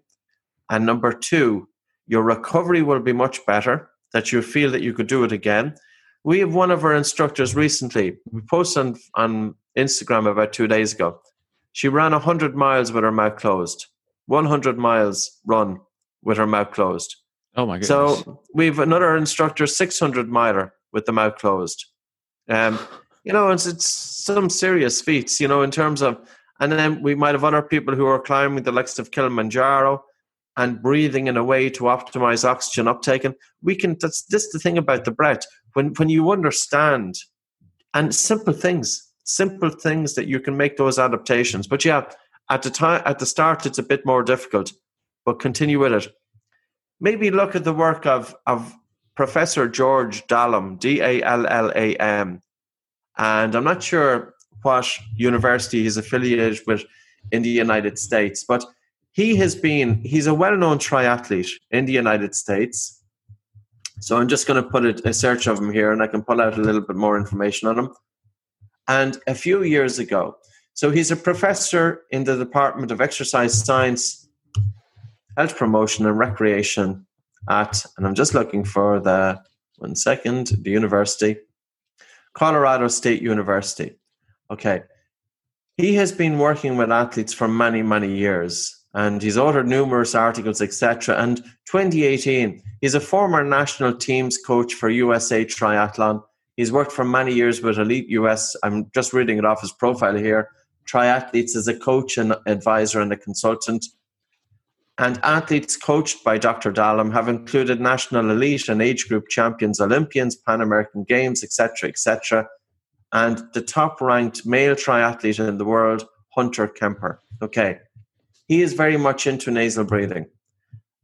And number two, your recovery will be much better, that you feel that you could do it again. We have one of our instructors recently, we posted on Instagram about 2 days ago. She ran 100 miles with her mouth closed. 100 miles run with her mouth closed. Oh my goodness. So we've another instructor, 600 miler with the mouth closed. You know, it's some serious feats, you know, in terms of, and then we might have other people who are climbing the likes of Kilimanjaro and breathing in a way to optimize oxygen uptake. And we can, that's the thing about the breath. When you understand, and simple things that you can make those adaptations. But yeah, at the start, it's a bit more difficult, but continue with it. Maybe look at the work of Professor George Dallam, D-A-L-L-A-M. And I'm not sure what university he's affiliated with in the United States, but he's a well-known triathlete in the United States. So I'm just going to put a search of him here, and I can pull out a little bit more information on him. And a few years ago, so he's a professor in the Department of Exercise Science, Health Promotion and Recreation at, and I'm just looking for the university, Colorado State University. Okay. He has been working with athletes for many, many years, and he's authored numerous articles, etc. And 2018, he's a former national teams coach for USA Triathlon. He's worked for many years with elite US, I'm just reading it off his profile here, triathletes as a coach and advisor and a consultant. And athletes coached by Dr. Dallam have included national elite and age group champions, Olympians, Pan American Games, etc., etc. And the top-ranked male triathlete in the world, Hunter Kemper. Okay, he is very much into nasal breathing.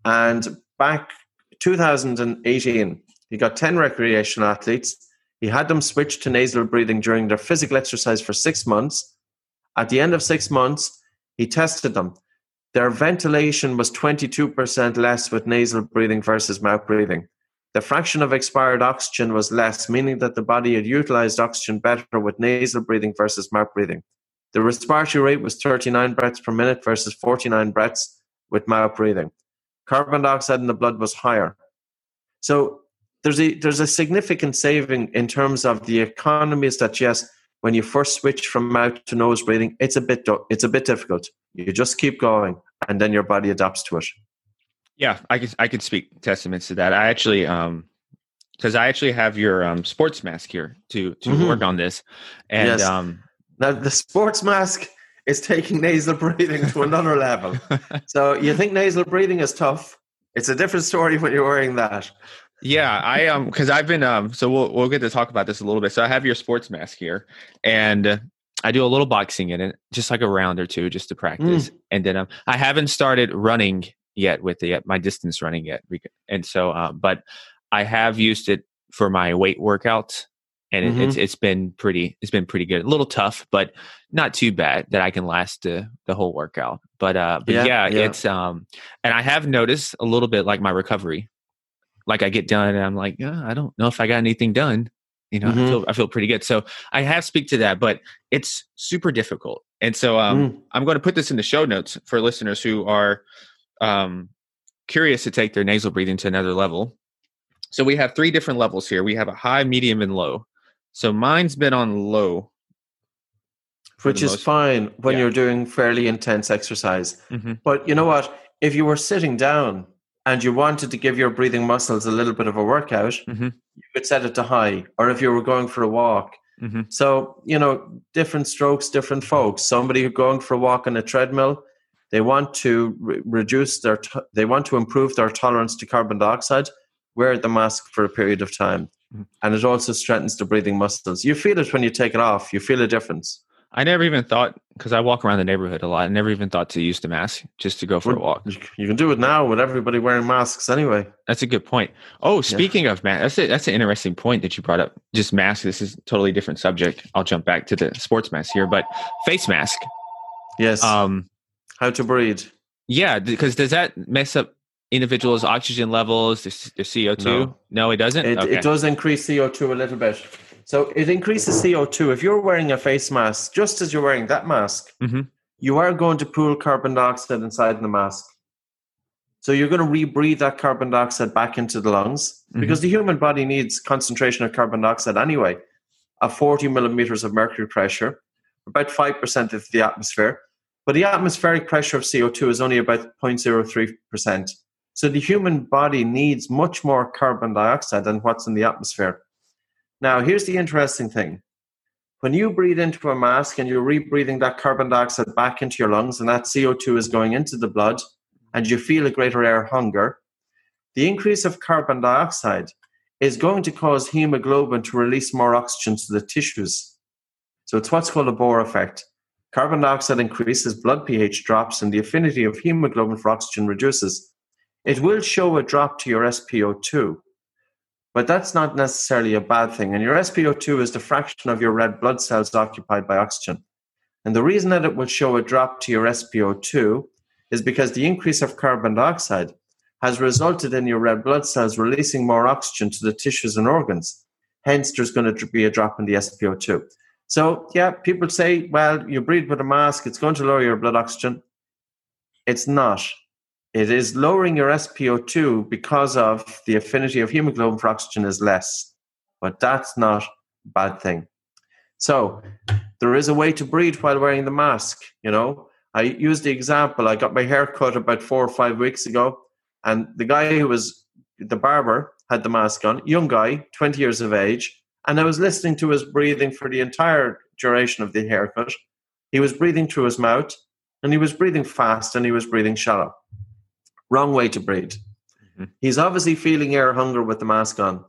And back 2018, he got 10 recreational athletes. He had them switch to nasal breathing during their physical exercise for 6 months. At the end of 6 months, he tested them. Their ventilation was 22% less with nasal breathing versus mouth breathing. The fraction of expired oxygen was less, meaning that the body had utilized oxygen better with nasal breathing versus mouth breathing. The respiratory rate was 39 breaths per minute versus 49 breaths with mouth breathing. Carbon dioxide in the blood was higher. So there's a significant saving in terms of the economies that, yes, when you first switch from mouth to nose breathing, it's a bit difficult. You just keep going, and then your body adapts to it. Yeah, I could speak testaments to that. I actually, because I actually have your sports mask here to work on this. And yes. Now the sports mask is taking nasal breathing to another level. So you think nasal breathing is tough? It's a different story when you're wearing that. Yeah, I because I've been so we'll get to talk about this a little bit. So I have your sports mask here, and I do a little boxing in it, just like a round or two, just to practice. And then I haven't started running yet with my distance running yet, and so but I have used it for my weight workouts, and it's been pretty good. A little tough, but not too bad that I can last the whole workout. But yeah, it's and I have noticed a little bit like my recovery. Like I get done and I'm like, yeah, I don't know if I got anything done. You know, I feel pretty good. So I have speak to that, but it's super difficult. And so I'm going to put this in the show notes for listeners who are curious to take their nasal breathing to another level. So we have three different levels here. We have a high, medium, and low. So mine's been on low. Which is fine when you're doing fairly intense exercise. But you know what? If you were sitting down, and you wanted to give your breathing muscles a little bit of a workout, you could set it to high. Or if you were going for a walk, Mm-hmm. So, you know, different strokes, different folks. Somebody who's going for a walk on a treadmill, they want to reduce their, they want to improve their tolerance to carbon dioxide, wear the mask for a period of time. Mm-hmm. And it also strengthens the breathing muscles. You feel it when you take it off, you feel a difference. I never even thought, because I walk around the neighborhood a lot, I never even thought to use the mask just to go for a walk. You can do it now with everybody wearing masks anyway. That's a good point. Oh, speaking of masks, that's an interesting point that you brought up. Just masks, this is a totally different subject. I'll jump back to the sports mask here, but face mask. Yes. How to breathe. Yeah, because does that mess up individuals' oxygen levels, their CO2? No, it doesn't? It does increase CO2 a little bit. So it increases CO2. If you're wearing a face mask, just as you're wearing that mask, mm-hmm. you are going to pool carbon dioxide inside the mask. So you're going to rebreathe that carbon dioxide back into the lungs, mm-hmm. because the human body needs concentration of carbon dioxide anyway, of 40 millimeters of mercury pressure, about 5% of the atmosphere. But the atmospheric pressure of CO2 is only about 0.03%. So the human body needs much more carbon dioxide than what's in the atmosphere. Now, here's the interesting thing. When you breathe into a mask and you're rebreathing that carbon dioxide back into your lungs and that CO2 is going into the blood and you feel a greater air hunger, the increase of carbon dioxide is going to cause hemoglobin to release more oxygen to the tissues. So it's what's called a Bohr effect. Carbon dioxide increases, blood pH drops, and the affinity of hemoglobin for oxygen reduces. It will show a drop to your SpO2. But that's not necessarily a bad thing. And your SpO2 is the fraction of your red blood cells occupied by oxygen. And the reason that it will show a drop to your SpO2 is because the increase of carbon dioxide has resulted in your red blood cells releasing more oxygen to the tissues and organs. Hence, there's going to be a drop in the SpO2. So, yeah, people say, well, you breathe with a mask, it's going to lower your blood oxygen. It's not. It is lowering your SpO2 because of the affinity of hemoglobin for oxygen is less. But that's not a bad thing. So there is a way to breathe while wearing the mask. You know, I used the example, I got my hair cut about 4 or 5 weeks ago. And the guy who was the barber had the mask on, young guy, 20 years of age. And I was listening to his breathing for the entire duration of the haircut. He was breathing through his mouth and he was breathing fast and he was breathing shallow. Wrong way to breathe. Mm-hmm. He's obviously feeling air hunger with the mask on,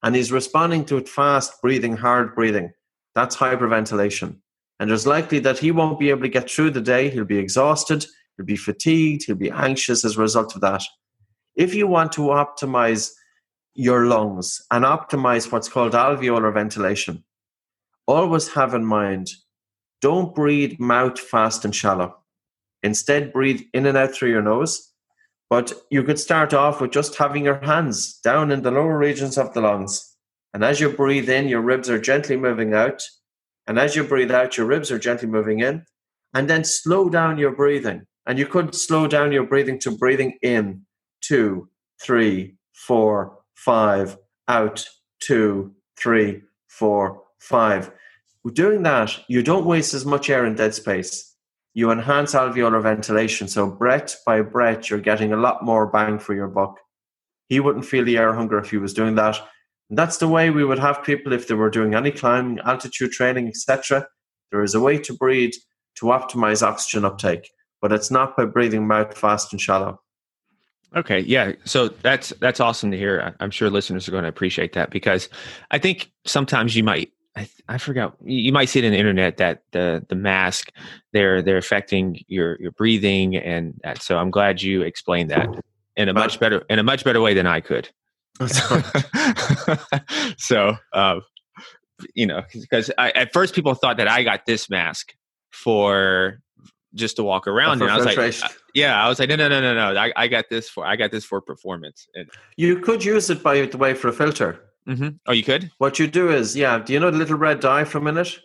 and he's responding to it fast breathing, hard breathing. That's hyperventilation. And there's likely that he won't be able to get through the day. He'll be exhausted. He'll be fatigued. He'll be anxious as a result of that. If you want to optimize your lungs and optimize what's called alveolar ventilation, always have in mind, don't breathe mouth fast and shallow. Instead, breathe in and out through your nose. But you could start off with just having your hands down in the lower regions of the lungs. And as you breathe in, your ribs are gently moving out. And as you breathe out, your ribs are gently moving in. And then slow down your breathing. And you could slow down your breathing to breathing in, 2, 3, 4, 5, out, 2, 3, 4, 5. Doing that, you don't waste as much air in dead space. You enhance alveolar ventilation. So breath by breath, you're getting a lot more bang for your buck. He wouldn't feel the air hunger if he was doing that. And that's the way we would have people if they were doing any climbing, altitude training, etc. There is a way to breathe to optimize oxygen uptake, but it's not by breathing mouth fast and shallow. Okay, yeah. So that's awesome to hear. I'm sure listeners are going to appreciate that, because I think sometimes you might, I forgot, you might see it on the internet that the mask, they're affecting your breathing and that. So I'm glad you explained that in a much better way than I could. So, you know, because at first people thought that I got this mask for just to walk around, and I was like, yeah, I was like, no. I got this for performance. And you could use it, by the way, for a filter. Mm-hmm. Oh, you could? What you do is, do you know the little red dye for a minute?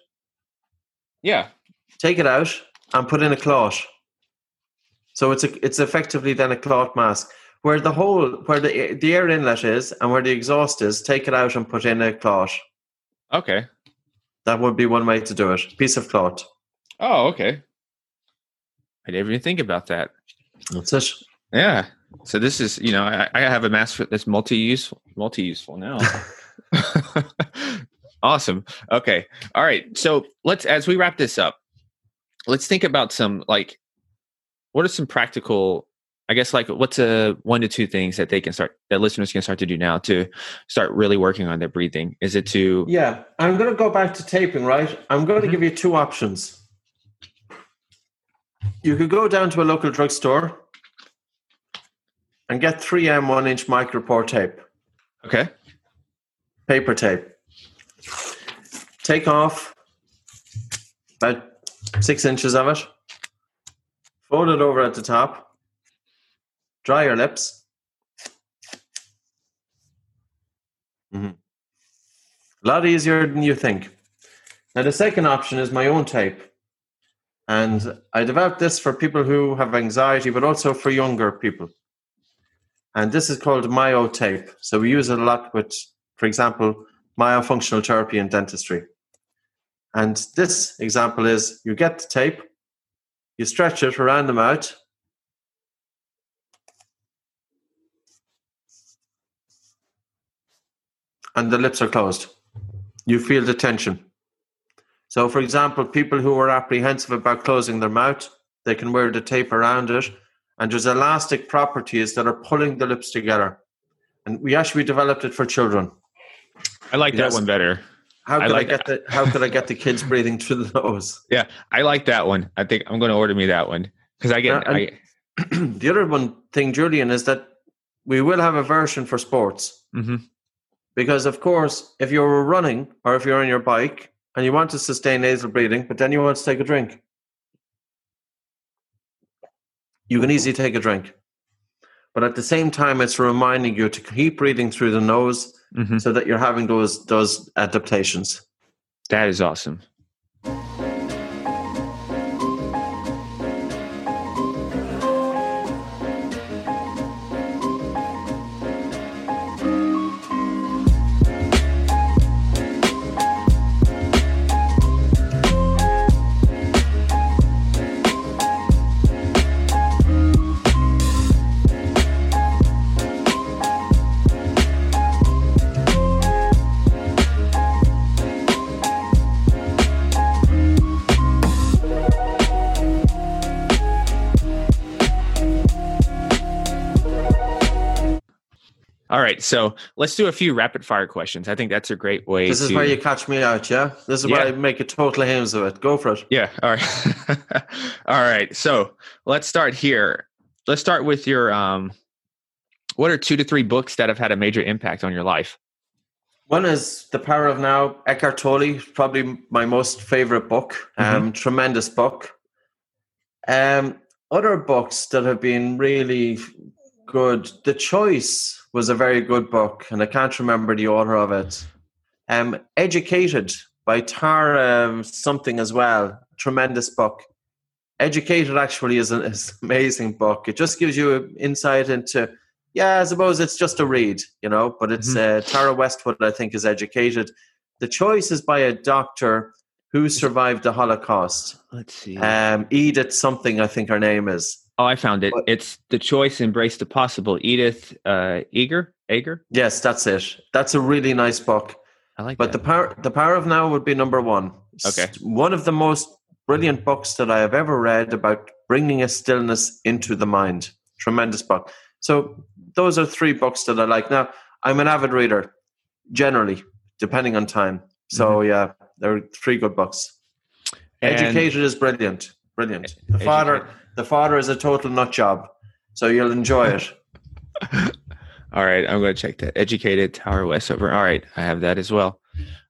Yeah. Take it out and put in a cloth. So it's effectively then a cloth mask. Where the hole, where the air inlet is and where the exhaust is, take it out and put in a cloth. Okay. That would be one way to do it. Piece of cloth. Oh, okay. I didn't even think about that. That's it. Yeah. So this is, you know, I have a mask that's multi-useful now. Awesome. Okay. All right. So let's, as we wrap this up, let's think about some, like, what are some practical, I guess, like, what's a 1 to 2 things that they can start, that listeners can start to do now to start really working on their breathing? Is it to... Yeah. I'm going to go back to taping, right? I'm going to give you 2 options. You could go down to a local drugstore and get 3M 1-inch micropore tape. Okay. Paper tape. Take off about 6 inches of it. Fold it over at the top. Dry your lips. Mm-hmm. A lot easier than you think. Now, the second option is my own tape. And I developed this for people who have anxiety, but also for younger people. And this is called myotape. So we use it a lot with, for example, myofunctional therapy and dentistry. And this example is you get the tape, you stretch it around the mouth. And the lips are closed. You feel the tension. So, for example, people who are apprehensive about closing their mouth, they can wear the tape around it. And there's elastic properties that are pulling the lips together. And we actually developed it for children. I like that one better. How could I get the kids breathing through the nose? Yeah, I like that one. I think I'm going to order me that one. Because I get... The other one thing, Julian, is that we will have a version for sports. Mm-hmm. Because, of course, if you're running or if you're on your bike... and you want to sustain nasal breathing, but then you want to take a drink. You can easily take a drink. But at the same time, it's reminding you to keep breathing through the nose so that you're having those adaptations. That is awesome. All right, so let's do a few rapid-fire questions. I think that's a great way to... This is where you catch me out, yeah? This is where I make a total hames of it. Go for it. Yeah, all right. All right, so let's start here. Let's start with your... what are 2 to 3 books that have had a major impact on your life? One is The Power of Now, Eckhart Tolle, probably my most favorite book. Tremendous book. Other books that have been really good. The Choice... was a very good book, and I can't remember the author of it. Educated by Tara something as well. Tremendous book. Educated actually is an amazing book. It just gives you insight into, I suppose it's just a read, you know, but it's Tara Westwood, I think, is Educated. The Choice is by a doctor who survived the Holocaust. Let's see. Edith something, I think her name is. Oh, I found it. It's The Choice, Embrace the Possible. Edith Eger? Yes, that's it. That's a really nice book. I like that. But The Power of Now would be number one. Okay. It's one of the most brilliant books that I have ever read about bringing a stillness into the mind. Tremendous book. So those are 3 books that I like. Now, I'm an avid reader, generally, depending on time. So, there are 3 good books. And Educated is brilliant. Brilliant. The father is a total nut job, so you'll enjoy it. All right, I'm going to check that. Educated, Tara Westover. All right, I have that as well.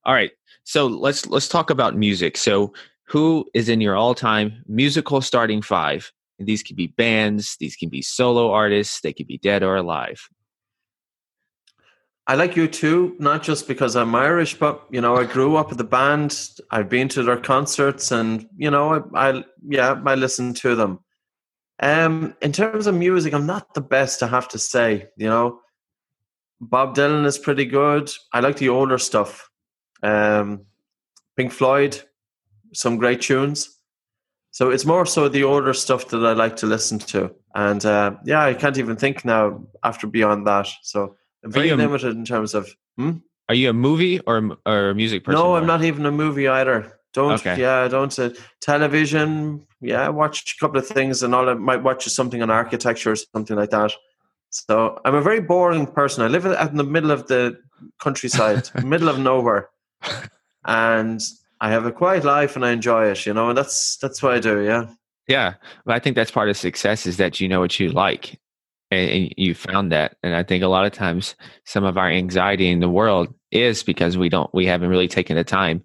All right, so let's talk about music. So, who is in your all-time musical starting 5? And these could be bands, these can be solo artists, they could be dead or alive. I like U2, not just because I'm Irish, but, you know, I grew up with the band. I've been to their concerts and, you know, I listen to them. In terms of music, I'm not the best, I have to say, you know. Bob Dylan is pretty good. I like the older stuff. Pink Floyd, some great tunes. So it's more so the older stuff that I like to listen to. And, I can't even think now after beyond that, so... Very limited in terms of Are you a movie or a music person? No, I'm not even a movie either. Television. Yeah, I watch a couple of things, and all I might watch is something on architecture or something like that. So I'm a very boring person. I live out in the middle of the countryside, middle of nowhere, and I have a quiet life and I enjoy it, you know, and that's what I do. Yeah. Yeah. Well, I think that's part of success is that you know what you like and you found that. And I think a lot of times some of our anxiety in the world is because we haven't really taken the time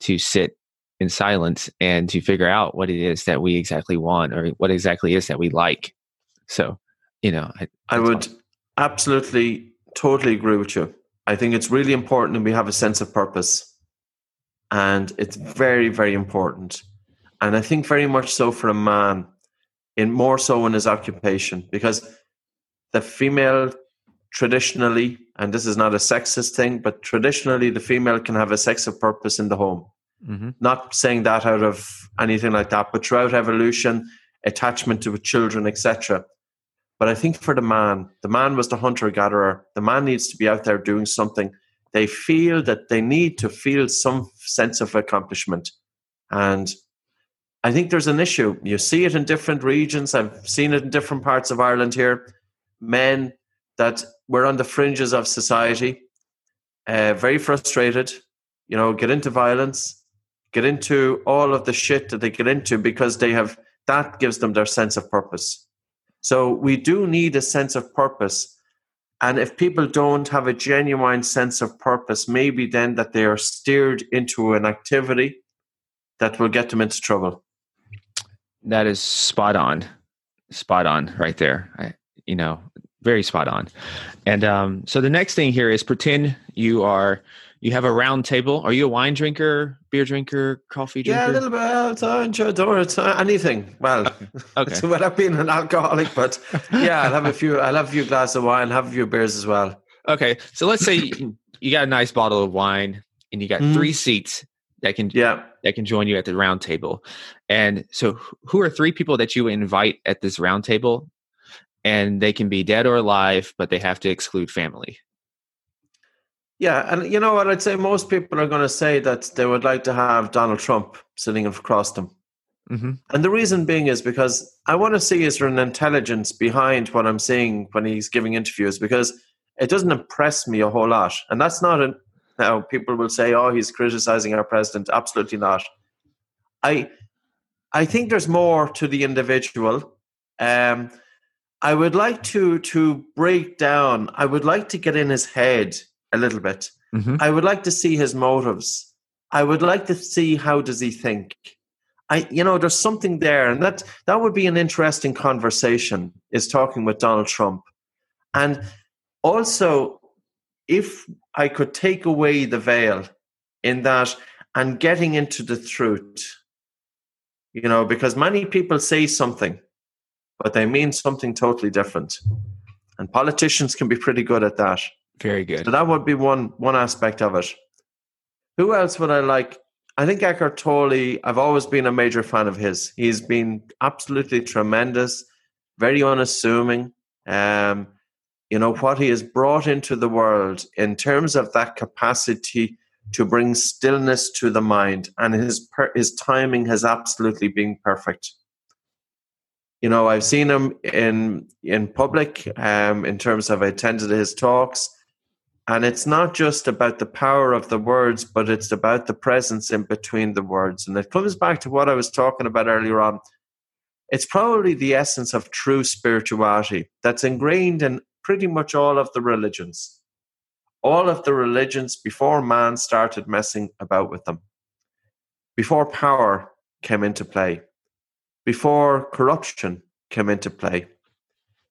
to sit in silence and to figure out what it is that we exactly want or what exactly is that we like. So, you know, I would absolutely totally agree with you. I think it's really important that we have a sense of purpose. And it's very, very important. And I think very much so for a man, in more so in his occupation, because the female traditionally, and this is not a sexist thing, but traditionally the female can have a sense of purpose in the home. Mm-hmm. Not saying that out of anything like that, but throughout evolution, attachment to children, etc. But I think for the man was the hunter-gatherer. The man needs to be out there doing something. They feel that they need to feel some sense of accomplishment. And I think there's an issue. You see it in different regions. I've seen it in different parts of Ireland here. Men that were on the fringes of society, very frustrated, you know, get into violence, get into all of the shit that they get into because they have, that gives them their sense of purpose. So we do need a sense of purpose. And if people don't have a genuine sense of purpose, maybe then that they are steered into an activity that will get them into trouble. That is spot on right there. Very spot on. And so the next thing here is pretend you have a round table. Are you a wine drinker, beer drinker, coffee drinker? Yeah, a little bit. I enjoy anything. Well, okay. Without being an alcoholic, but yeah, I'll have a few glasses of wine, have a few beers as well. Okay. So let's say you got a nice bottle of wine and you got three seats that can join you at the round table. And so who are three people that you invite at this round table? And they can be dead or alive, but they have to exclude family. Yeah, and you know what? I'd say most people are going to say that they would like to have Donald Trump sitting across them. Mm-hmm. And the reason being is because I want to see is there an intelligence behind what I'm seeing when he's giving interviews, because it doesn't impress me a whole lot. And that's not now people will say, oh, he's criticizing our president. Absolutely not. I think there's more to the individual. I would like to break down. I would like to get in his head a little bit. Mm-hmm. I would like to see his motives. I would like to see how does he think. There's something there, and that would be an interesting conversation, is talking with Donald Trump. And also, if I could take away the veil in that and getting into the truth, you know, because many people say something, but they mean something totally different. And politicians can be pretty good at that. Very good. So that would be one aspect of it. Who else would I like? I think Eckhart Tolle, I've always been a major fan of his. He's been absolutely tremendous, very unassuming. What he has brought into the world in terms of that capacity to bring stillness to the mind, and his timing has absolutely been perfect. You know, I've seen him in public in terms of I attended his talks. And it's not just about the power of the words, but it's about the presence in between the words. And it comes back to what I was talking about earlier on. It's probably the essence of true spirituality that's ingrained in pretty much all of the religions. All of the religions before man started messing about with them. Before power came into play. Before corruption came into play,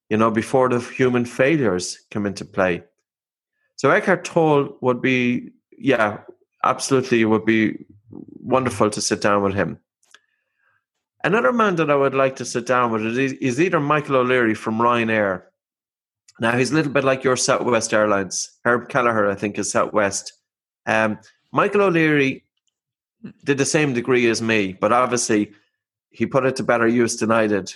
you know, before the human failures came into play. So Eckhart Tolle would be, absolutely would be wonderful to sit down with him. Another man that I would like to sit down with is either Michael O'Leary from Ryanair. Now, he's a little bit like your Southwest Airlines. Herb Kelleher, I think, is Southwest. Michael O'Leary did the same degree as me, but obviously he put it to better use than I did.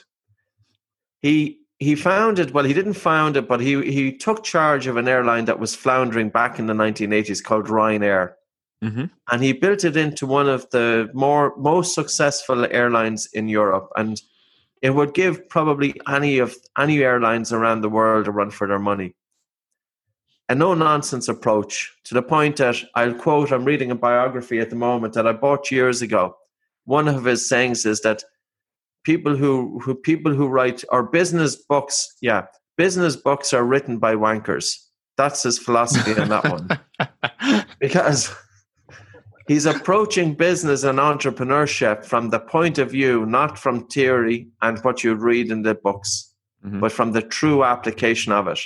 He He founded, well, he didn't found it, but he took charge of an airline that was floundering back in the 1980s called Ryanair. Mm-hmm. And he built it into one of the most successful airlines in Europe. And it would give probably any airlines around the world a run for their money. A no-nonsense approach, to the point that I'll quote, I'm reading a biography at the moment that I bought years ago. One of his sayings is that people who write or business books are written by wankers. That's his philosophy on that one, because he's approaching business and entrepreneurship from the point of view, not from theory and what you read in the books, mm-hmm. but from the true application of it.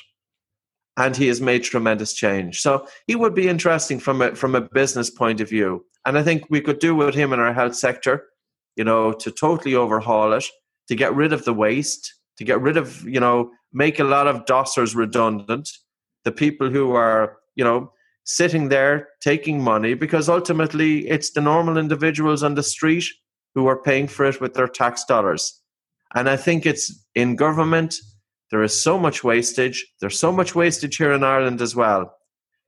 And he has made tremendous change. So he would be interesting from a business point of view, and I think we could do with him in our health sector. You know, to totally overhaul it, to get rid of the waste, to get rid of, you know, make a lot of dossers redundant, the people who are, you know, sitting there taking money, because ultimately it's the normal individuals on the street who are paying for it with their tax dollars. And I think it's in government, there is so much wastage. There's so much wastage here in Ireland as well,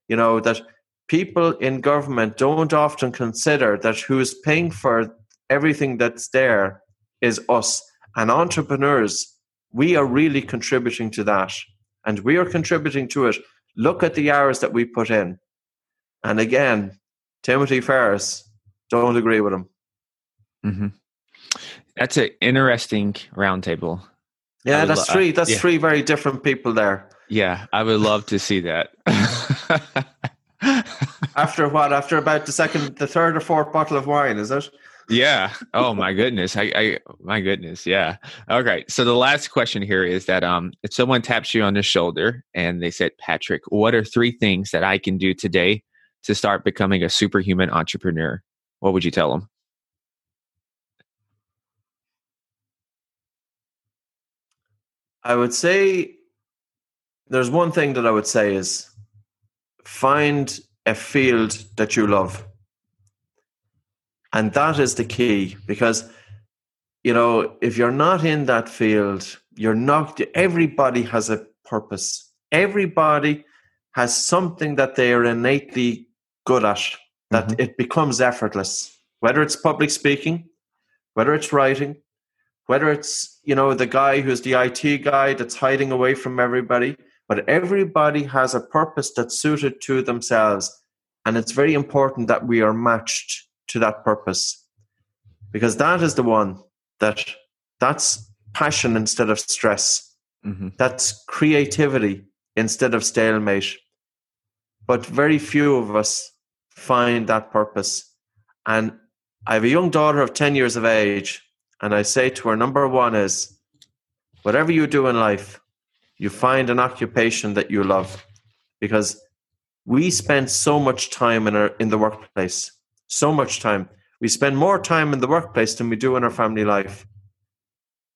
you know, that people in government don't often consider that who is paying for everything that's there is us. And entrepreneurs, we are really contributing to that. And we are contributing to it. Look at the hours that we put in. And again, Timothy Ferriss, don't agree with him. Mm-hmm. That's an interesting roundtable. Yeah, that's three very different people there. Yeah, I would love to see that. After about the third or fourth bottle of wine, is it? Yeah. Oh my goodness. My goodness. Yeah. All right. So the last question here is that if someone taps you on the shoulder and they said, Patrick, what are three things that I can do today to start becoming a superhuman entrepreneur? What would you tell them? I would say there's one thing that I would say is find a field that you love. And that is the key, because, you know, if you're not in that field, everybody has a purpose. Everybody has something that they are innately good at, that mm-hmm. it becomes effortless, whether it's public speaking, whether it's writing, whether it's, you know, the guy who's the IT guy that's hiding away from everybody, but everybody has a purpose that's suited to themselves. And it's very important that we are matched to that purpose, because that is the one that's passion instead of stress, mm-hmm. that's creativity instead of stalemate. But very few of us find that purpose. And I have a young daughter of 10 years of age, and I say to her, number one is, whatever you do in life, you find an occupation that you love, because we spend so much time in the workplace. So much time. We spend more time in the workplace than we do in our family life.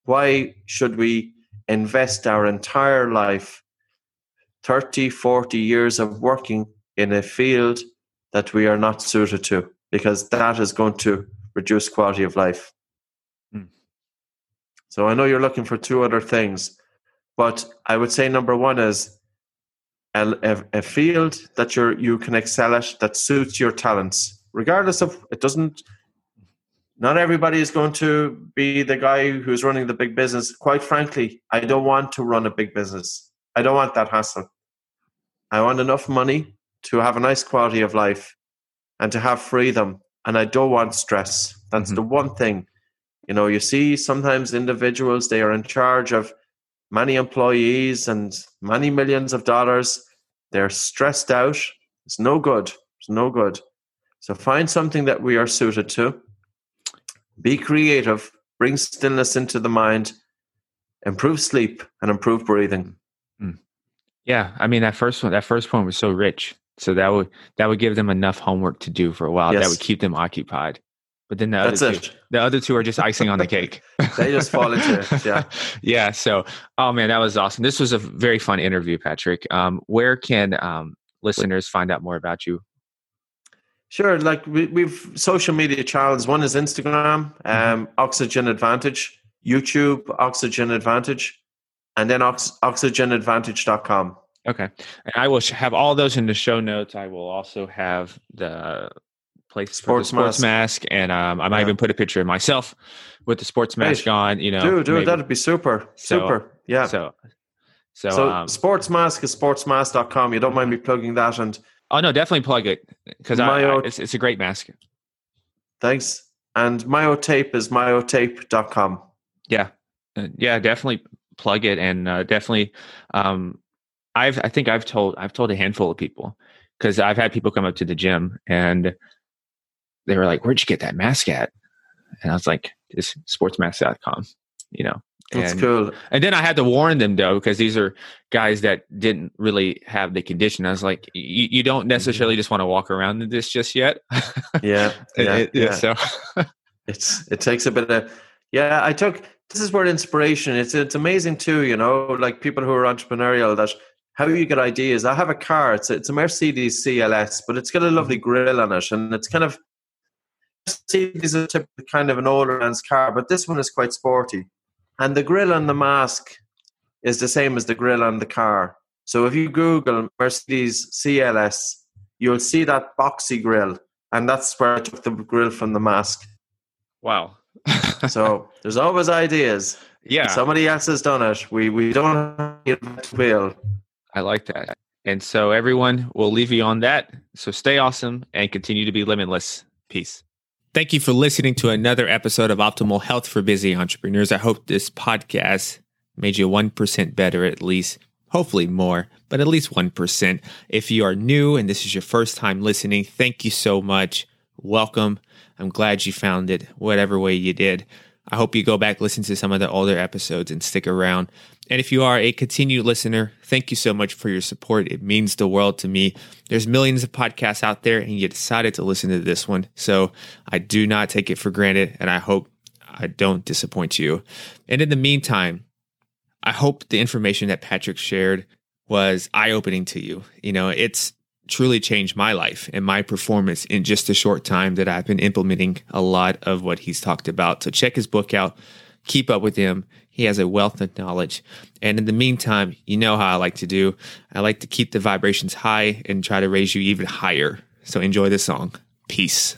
Why should we invest our entire life, 30, 40 years of working in a field that we are not suited to? Because that is going to reduce quality of life. Mm. So I know you're looking for two other things, but I would say number one is a field that you can excel at, that suits your talents. Regardless of, not everybody is going to be the guy who's running the big business. Quite frankly, I don't want to run a big business. I don't want that hassle. I want enough money to have a nice quality of life and to have freedom. And I don't want stress. That's mm-hmm. the one thing. You know, you see sometimes individuals, they are in charge of many employees and many millions of dollars. They're stressed out. It's no good. It's no good. So find something that we are suited to, be creative, bring stillness into the mind, improve sleep, and improve breathing. Yeah. I mean, that first point was so rich. So that would give them enough homework to do for a while. Yes. That would keep them occupied. But then the other two are just icing on the cake. They just fall into it. Yeah. Yeah. So, oh man, that was awesome. This was a very fun interview, Patrick. Where can listeners find out more about you? Sure. Like we've social media channels. One is Instagram, Oxygen Advantage, YouTube, Oxygen Advantage. And then oxygenadvantage.com. Okay. And I will have all those in the show notes. I will also have the place for the sports mask. And I might even put a picture of myself with the sports mask on, you know. Dude, that'd be super. Super. Yeah. So sports mask is sportsmask.com. You don't mind me plugging that? And oh, no, definitely plug it, because it's a great mask. Thanks. And myotape is myotape.com. Yeah. Yeah, definitely plug it. And definitely, I think I've told a handful of people, because I've had people come up to the gym and they were like, "Where'd you get that mask at?" And I was like, "It's sportsmask.com," you know. That's cool. And then I had to warn them, though, because these are guys that didn't really have the condition. I was like, you don't necessarily just want to walk around in this just yet. So it takes a bit of, this is where inspiration, it's amazing too, you know, like people who are entrepreneurial, that how you get ideas. I have a car, it's a Mercedes CLS, but it's got a lovely grill on it, and it's kind of, Mercedes is typically kind of an older man's car, but this one is quite sporty. And the grill on the mask is the same as the grill on the car. So if you Google Mercedes CLS, you'll see that boxy grill. And that's where I took the grill from the mask. Wow. So there's always ideas. Yeah. Somebody else has ddone it. We don't need to wheel. I like that. And so everyone, will leave you on that. So stay awesome and continue to be limitless. Peace. Thank you for listening to another episode of Optimal Health for Busy Entrepreneurs. I hope this podcast made you 1% better, at least, hopefully more, but at least 1%. If you are new and this is your first time listening, thank you so much. Welcome. I'm glad you found it, whatever way you did. I hope you go back, listen to some of the older episodes, and stick around. And if you are a continued listener, thank you so much for your support. It means the world to me. There's millions of podcasts out there, and you decided to listen to this one. So I do not take it for granted, and I hope I don't disappoint you. And in the meantime, I hope the information that Patrick shared was eye-opening to you. You know, it's truly changed my life and my performance in just a short time that I've been implementing a lot of what he's talked about. So check his book out. Keep up with him. He has a wealth of knowledge. And in the meantime, you know how I like to do. I like to keep the vibrations high and try to raise you even higher. So enjoy the song. Peace.